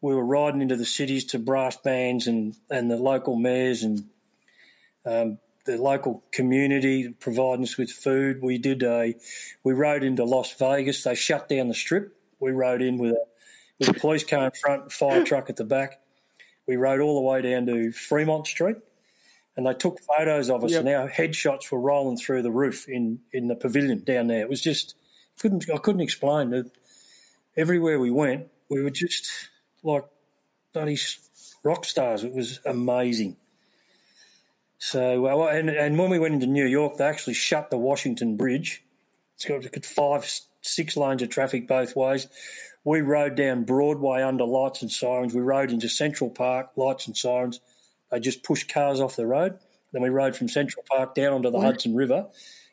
We were riding into the cities to brass bands and, and the local mayors and um, the local community providing us with food. We did a, we rode into Las Vegas. They shut down the strip. We rode in with a, with a police car in front, fire truck at the back. We rode all the way down to Fremont Street. And they took photos of us, yep. and our headshots were rolling through the roof in, in the pavilion down there. It was just couldn't I couldn't explain that. Everywhere we went, we were just like bloody rock stars. It was amazing. So and and when we went into New York, they actually shut the Washington Bridge. It's got five, six lanes of traffic both ways. We rode down Broadway under lights and sirens. We rode into Central Park, lights and sirens. They just pushed cars off the road. Then we rode from Central Park down onto the what? Hudson River,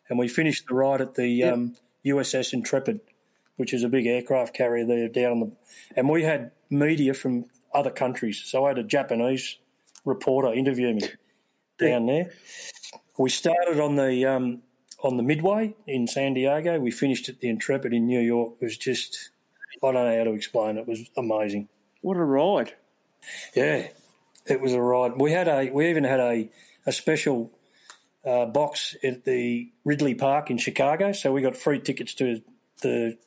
and we finished the ride at the yep. um, U S S Intrepid, which is a big aircraft carrier there down the. And we had media from other countries. So I had a Japanese reporter interview me down there. We started on the um, on the Midway in San Diego. We finished at the Intrepid in New York. It was just, I don't know how to explain it. It was amazing. What a ride! Yeah. It was a ride. We had a, we even had a, a special uh, box at the Ridley Park in Chicago, so we got free tickets to the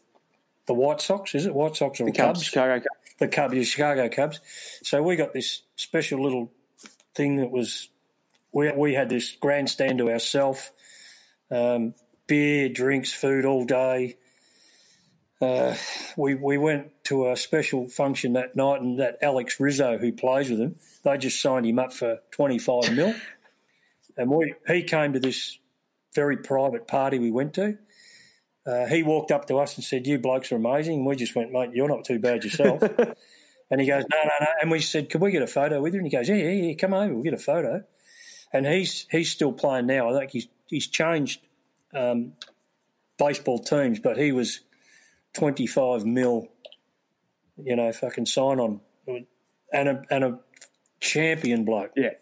the White Sox. Is it White Sox or the Cubs? Cubs? Chicago Cubs. The Cubs, the Chicago Cubs. So we got this special little thing that was we we had this grandstand to ourselves, um, beer, drinks, food all day. Uh, we we went to a special function that night, and that Alex Rizzo who plays with him, they just signed him up for twenty-five mil, and we, he came to this very private party we went to. Uh, he walked up to us and said, "You blokes are amazing." And we just went, "Mate, you're not too bad yourself." And he goes, "No, no, no." And we said, "Can we get a photo with you?" And he goes, "Yeah, yeah, yeah. Come over, we'll get a photo." And he's he's still playing now. I think he's he's changed um, baseball teams, but he was twenty-five mil, you know, fucking sign on, and a and a champion bloke. Yeah,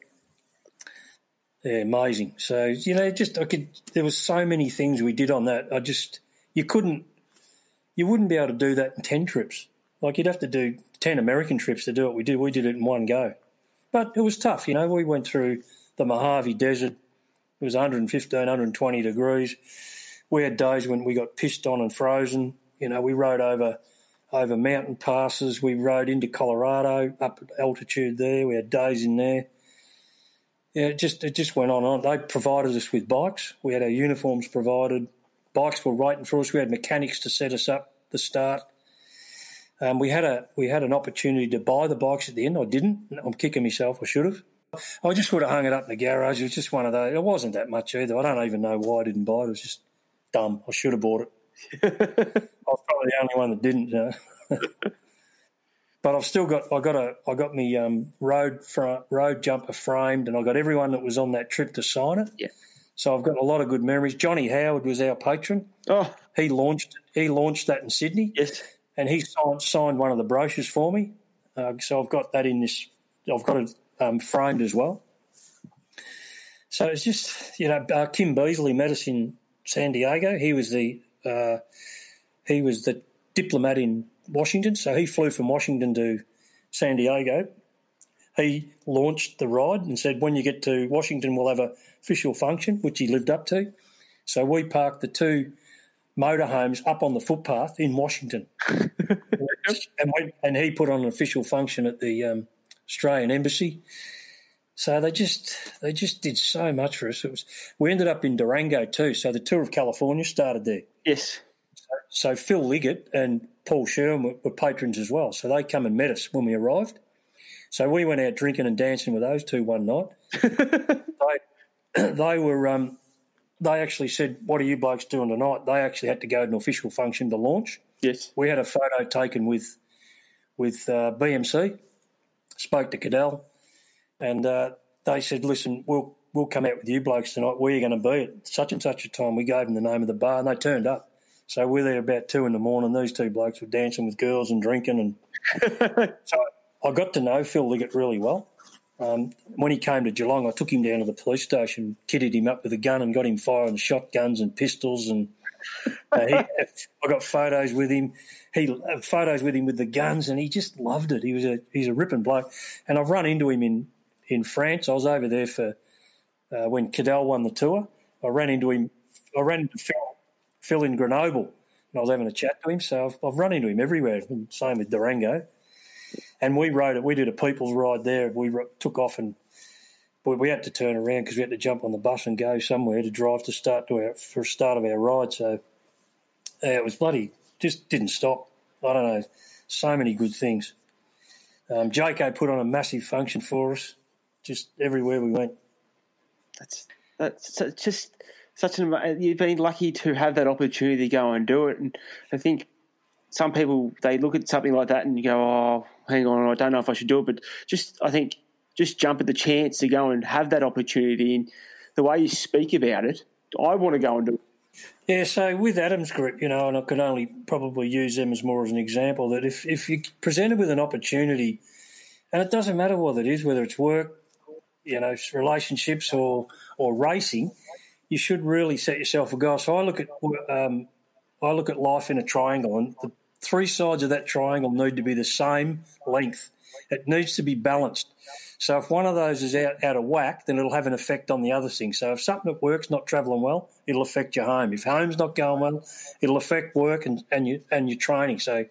yeah, amazing. So you know, just I could. There was so many things we did on that. I just you couldn't, you wouldn't be able to do that in ten trips. Like you'd have to do ten American trips to do what we did. We did it in one go, but it was tough. You know, we went through the Mojave Desert. It was one fifteen, one twenty degrees. We had days when we got pissed on and frozen. You know, we rode over over mountain passes. We rode into Colorado, up at altitude there. We had days in there. Yeah, it just it just went on and on. They provided us with bikes. We had our uniforms provided. Bikes were waiting for us. We had mechanics to set us up the start. Um, we had a we had an opportunity to buy the bikes at the end. I didn't. I'm kicking myself. I should have. I just would have hung it up in the garage. It was just one of those. It wasn't that much either. I don't even know why I didn't buy it. It was just dumb. I should have bought it. I was probably the only one that didn't, you know. But I've still got I got a I got me um, road front, road jumper framed, and I got everyone that was on that trip to sign it. Yeah. So I've got a lot of good memories. Johnny Howard was our patron. Oh, he launched he launched that in Sydney. Yes, and he signed, signed one of the brochures for me. Uh, so I've got that in this. I've got it um, framed as well. So it's just you know uh, Kim Beasley met us in San Diego. He was the Uh, he was the diplomat in Washington, so he flew from Washington to San Diego. He launched the ride and said, when you get to Washington, we'll have an official function, which he lived up to. So we parked the two motorhomes up on the footpath in Washington. and, we, and he put on an official function at the um, Australian Embassy. So they just they just did so much for us. It was, we ended up in Durango too, so the Tour of California started there. Yes. So, so Phil Liggett and Paul Sherman were, were patrons as well, so they come and met us when we arrived. So we went out drinking and dancing with those two one night. they, they were um, they actually said, what are you blokes doing tonight? They actually had to go to an official function to launch. Yes. We had a photo taken with, with uh, B M C, spoke to Cadell. And uh, they said, listen, we'll we'll come out with you blokes tonight. Where are you going to be at such and such a time? We gave them the name of the bar, and they turned up. So we're there about two in the morning. These two blokes were dancing with girls and drinking. And so I got to know Phil Liggett really well. Um, when he came to Geelong, I took him down to the police station, kitted him up with a gun and got him firing shotguns and pistols. And uh, he, I got photos with him. He uh, photos with him with the guns, and he just loved it. He was a he's a ripping bloke. And I've run into him in. In France, I was over there for uh, when Cadell won the tour. I ran into him. I ran into Phil, Phil in Grenoble, and I was having a chat to him. So I've, I've run into him everywhere. Same with Durango, and we rode it. We did a people's ride there. We took off, and we, we had to turn around because we had to jump on the bus and go somewhere to drive to start to our for start of our ride. So uh, it was bloody. Just didn't stop. I don't know. So many good things. Um, J K put on a massive function for us. Just everywhere we went. That's that's just such an. You've been lucky to have that opportunity to go and do it, and I think some people they look at something like that and you go, "Oh, hang on, I don't know if I should do it." But just I think just jump at the chance to go and have that opportunity, and the way you speak about it, I want to go and do it. Yeah. So with Adam's group, you know, and I can only probably use them as more as an example that if if you're presented with an opportunity, and it doesn't matter what it is, whether it's work, you know, relationships or or racing, you should really set yourself a goal. So I look at um, I look at life in a triangle, and the three sides of that triangle need to be the same length. It needs to be balanced. So if one of those is out, out of whack, then it'll have an effect on the other thing. So if something that work's not travelling well, it'll affect your home. If home's not going well, it'll affect work and, and, you, and your training. So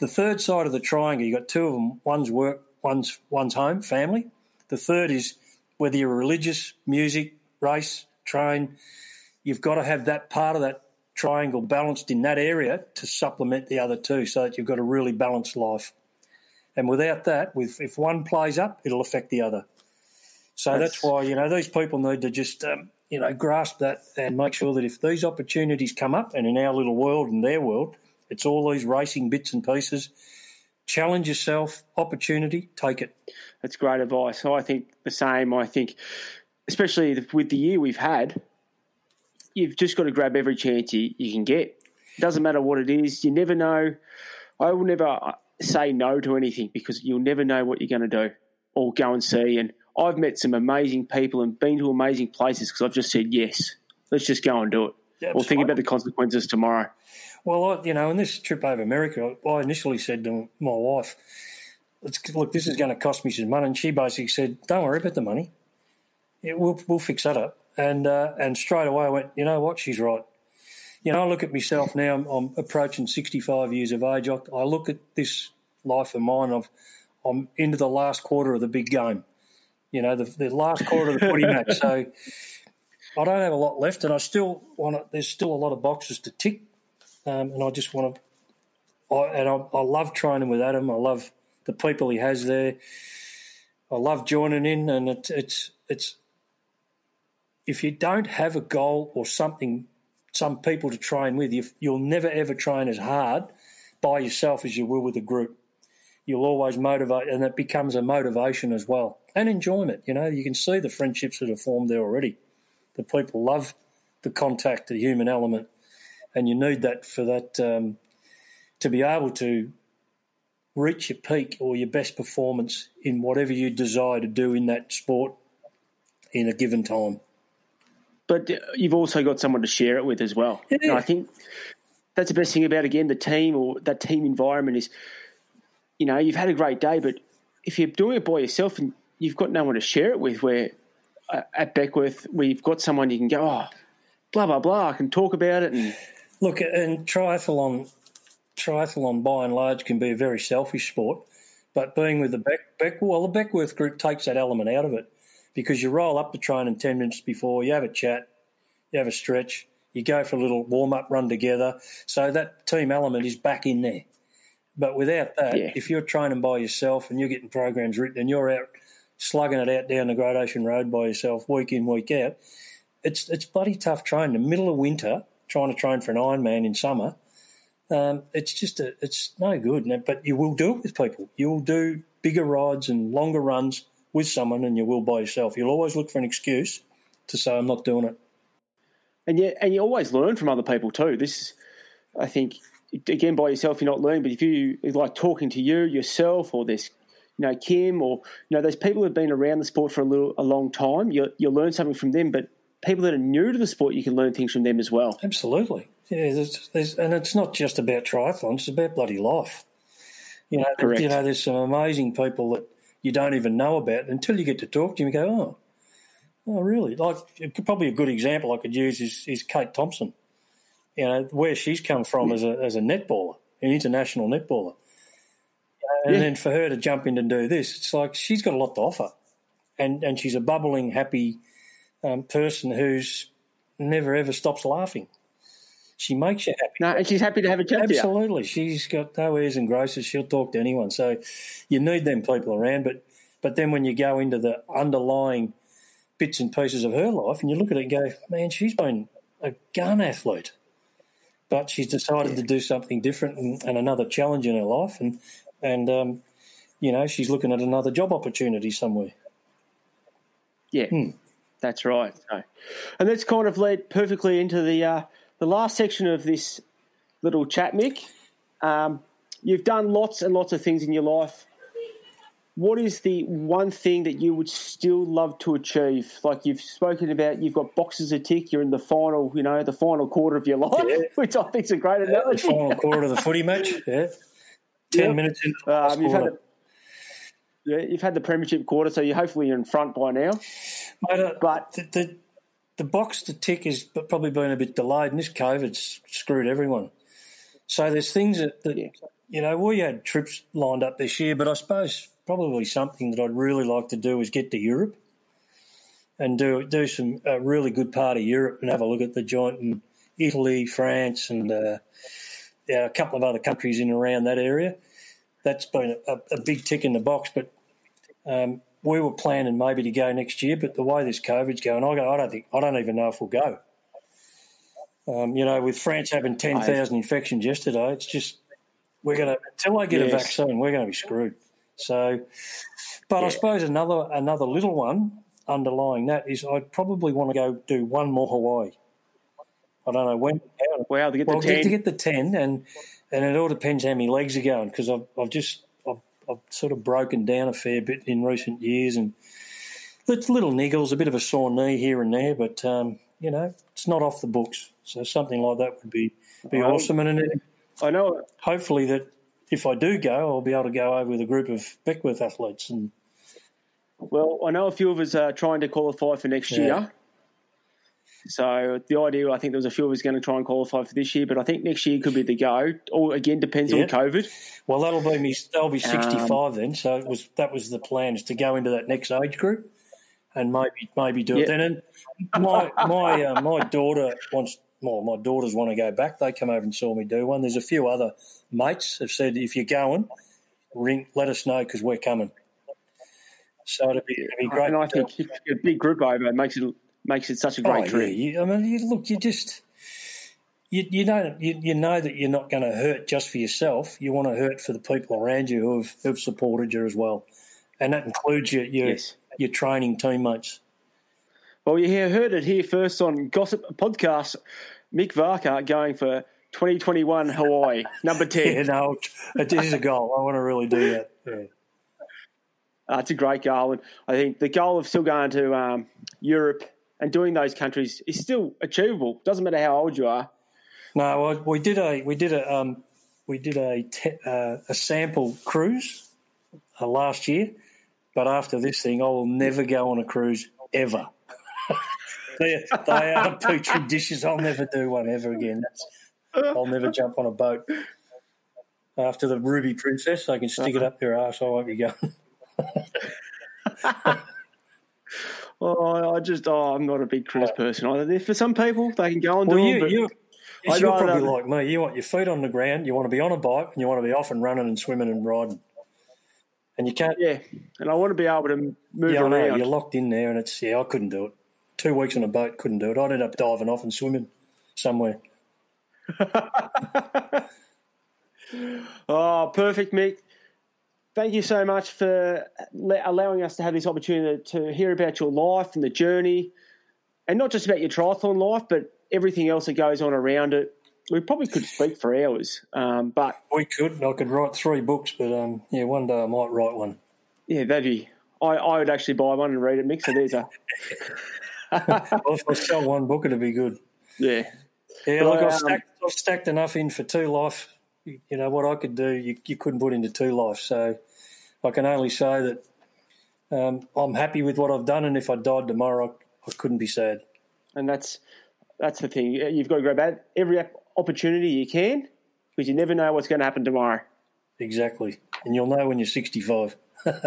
the third side of the triangle, you've got two of them, one's work, one's one's home, family. The third is whether you're religious, music, race, train, you've got to have that part of that triangle balanced in that area to supplement the other two so that you've got a really balanced life. And without that, with, if one plays up, it'll affect the other. So that's, that's why, you know, these people need to just, um, you know, grasp that and make sure that if these opportunities come up, and in our little world and their world, it's all these racing bits and pieces. Challenge yourself, opportunity, take it. That's great advice. I think the same. I think, especially with the year we've had, you've just got to grab every chance you, you can get. It doesn't matter what it is. You never know. I will never say no to anything because you'll never know what you're going to do or go and see. And I've met some amazing people and been to amazing places because I've just said, yes, let's just go and do it. Yeah, or think about the consequences tomorrow. Well, I, you know, in this trip over America, I initially said to my wife, Let's, look, this is going to cost me some money. And she basically said, don't worry about the money. It, we'll, we'll fix that up. And uh, and straight away I went, you know what, she's right. you know, I look at myself now, I'm, I'm approaching sixty-five years of age. I, I look at this life of mine, I've, I'm into the last quarter of the big game, you know, the, the last quarter of the footy match. So I don't have a lot left, and I still want to, there's still a lot of boxes to tick, um, and I just want to, I, and I, I love training with Adam. I love the people he has there. I love joining in, and it's it's it's. If you don't have a goal or something, some people to train with, you, you'll never ever train as hard by yourself as you will with a group. You'll always motivate, and it becomes a motivation as well and enjoyment. You know, you can see the friendships that are formed there already. The people love the contact, the human element, and you need that for that um, to be able to reach your peak or your best performance in whatever you desire to do in that sport in a given time. But you've also got someone to share it with as well. Yeah. And I think that's the best thing about, again, the team or that team environment is, you know, you've had a great day, but if you're doing it by yourself and you've got no one to share it with, where uh, at Beckworth we've got someone you can go, oh, blah, blah, blah, I can talk about it. And look, and triathlon... Triathlon, by and large, can be a very selfish sport, but being with the Beck, Beck, well, the Beckworth group takes that element out of it, because you roll up to training ten minutes before, you have a chat, you have a stretch, you go for a little warm-up run together. So that team element is back in there. But without that, yeah. If you're training by yourself and you're getting programs written and you're out slugging it out down the Great Ocean Road by yourself week in, week out, it's it's bloody tough training. The middle of winter, trying to train for an Ironman in summer, Um, it's just a, it's no good, but you will do it with people. You will do bigger rides and longer runs with someone than you will by yourself. You'll always look for an excuse to say, I'm not doing it. And yeah, and you always learn from other people too. This, I think, again, by yourself, you're not learning, but if you like talking to you, yourself, or this, you know, Kim, or, you know, those people who've been around the sport for a little, a long time, you'll, you'll learn something from them, but people that are new to the sport, you can learn things from them as well. Absolutely. Yeah, there's, there's, and it's not just about triathlons, it's about bloody life. You know, Correct. You know, there's some amazing people that you don't even know about until you get to talk to them and go, oh, oh, really? Like, probably a good example I could use is, is Kate Thompson. You know, where she's come from yeah. as a as a netballer, an international netballer. And yeah. then for her to jump in and do this, it's like she's got a lot to offer. And, and she's a bubbling, happy um, person who's never, ever stops laughing. She makes you happy. No, and she's happy to have a chat. Absolutely. To you. She's got no airs and graces. She'll talk to anyone. So you need them people around. But but then when you go into the underlying bits and pieces of her life and you look at it and go, man, she's been a gun athlete, but she's decided yeah. to do something different and, and another challenge in her life. And, and um, you know, she's looking at another job opportunity somewhere. Yeah, hmm. that's right. So, and that's kind of led perfectly into the uh, – the last section of this little chat, Mick. Um, you've done lots and lots of things in your life. What is the one thing that you would still love to achieve? Like you've spoken about, you've got boxes to tick, you're in the final, you know, the final quarter of your life, yeah. which I think is a great analogy. The final quarter of the footy match, yeah. Ten yep. minutes into the last um, you've quarter. Had the, yeah, you've had the premiership quarter, so you hopefully you're in front by now. Mate, uh, but the... the The box to tick has probably been a bit delayed, and this COVID's screwed everyone. So there's things that, that yeah. you know, we had trips lined up this year, but I suppose probably something that I'd really like to do is get to Europe and do do some a really good part of Europe and have a look at the joint in Italy, France, and uh, yeah, a couple of other countries in and around that area. That's been a, a big tick in the box, but... Um, we were planning maybe to go next year, but the way this COVID's going, I go, I don't think, I don't even know if we'll go. Um, you know, with France having ten thousand infections yesterday, it's just, we're going to, until they get yes. a vaccine, we're going to be screwed. So, but yeah. I suppose another, another little one underlying that is I'd probably want to go do one more Hawaii. I don't know when. Wow, to get well, the ten. To get the ten, and, and it all depends how many legs are going, because I've, I've just, I've sort of broken down a fair bit in recent years, and it's little niggles, a bit of a sore knee here and there, but, um, you know, it's not off the books. So something like that would be, be I awesome. And it, I know hopefully that if I do go, I'll be able to go over with a group of Beckworth athletes. And Well, I know a few of us are trying to qualify for next yeah. year. So the idea, I think there was a few of us going to try and qualify for this year, but I think next year could be the go. All again depends yeah. on COVID. Well, that'll be me. That'll be sixty-five um, then. So it was that was the plan, is to go into that next age group and maybe maybe do yeah. it then. And my my uh, my daughter wants. Well, my daughters want to go back. They come over and saw me do one. There's a few other mates have said, if you're going, ring, let us know because we're coming. So it'd be, it'd be great. And I think a big group over makes it makes it such a great oh, trip. Yeah. I mean, you, look, you just you you don't you, you know that you're not going to hurt just for yourself. You want to hurt for the people around you who have, who have supported you as well, and that includes your your, yes. your training teammates. Well, you heard it here first on Gossip Podcast. Mick Varker going for twenty twenty-one Hawaii, number ten. Yeah, no, it is a goal. I want to really do that. Yeah. Uh, it's a great goal. And I think the goal of still going to um, Europe and doing those countries is still achievable. Doesn't matter how old you are. No, well, we did a we did a um, we did a te- uh, a sample cruise uh, last year, but after this thing, I will never go on a cruise ever. they, they are petri dishes. I'll never do one ever again. I'll never jump on a boat. After the Ruby Princess, they can stick uh-huh. it up their arse. I won't be going. well, I just, oh, I'm not a big cruise person. I, for some people, they can go and well, do you, it. You're, yes, you're probably them. like me. You want your feet on the ground, you want to be on a bike, and you want to be off and running and swimming and riding. And you can't. Yeah, and I want to be able to move yeah, around. Know, you're locked in there, and it's, yeah, I couldn't do it. Two weeks on a boat, couldn't do it. I'd end up diving off and swimming somewhere. Oh, perfect, Mick. Thank you so much for le- allowing us to have this opportunity to hear about your life and the journey, and not just about your triathlon life, but everything else that goes on around it. We probably could speak for hours, um, but... We could, and I could write three books, but, um, yeah, one day I might write one. Yeah, that'd be... I, I would actually buy one and read it, Mick, so there's a... well, if I sell one book, it'd be good. Yeah. Yeah, but look, I, I've, stacked, I've stacked enough in for two life. You know, what I could do, you, you couldn't put into two life. So I can only say that um, I'm happy with what I've done, and if I died tomorrow, I, I couldn't be sad. And that's that's the thing. You've got to grab at every opportunity you can, because you never know what's going to happen tomorrow. Exactly. And you'll know when you're sixty-five. Oh,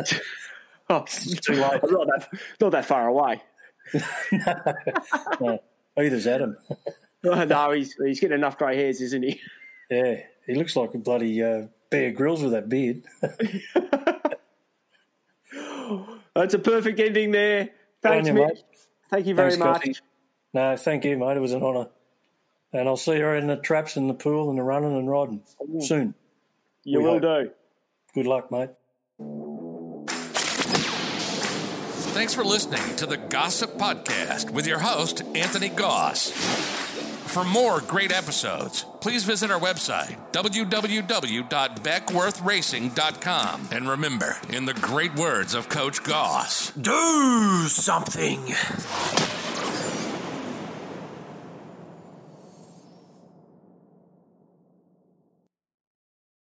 it's too late. Not that, not that far away. no, no, either's Adam. oh, no, he's he's getting enough grey hairs, isn't he? Yeah, he looks like a bloody uh, Bear Grylls with that beard. That's a perfect ending there. Thanks, Mick. Mate. Thank you very Thanks, much. Scotty. No, thank you, mate. It was an honour. And I'll see you in the traps and the pool and the running and riding Ooh. soon. You we will hope. do. Good luck, mate. Thanks for listening to the Gossip Podcast with your host, Anthony Goss. For more great episodes, please visit our website, w w w dot beckworth racing dot com. And remember, in the great words of Coach Goss, do something.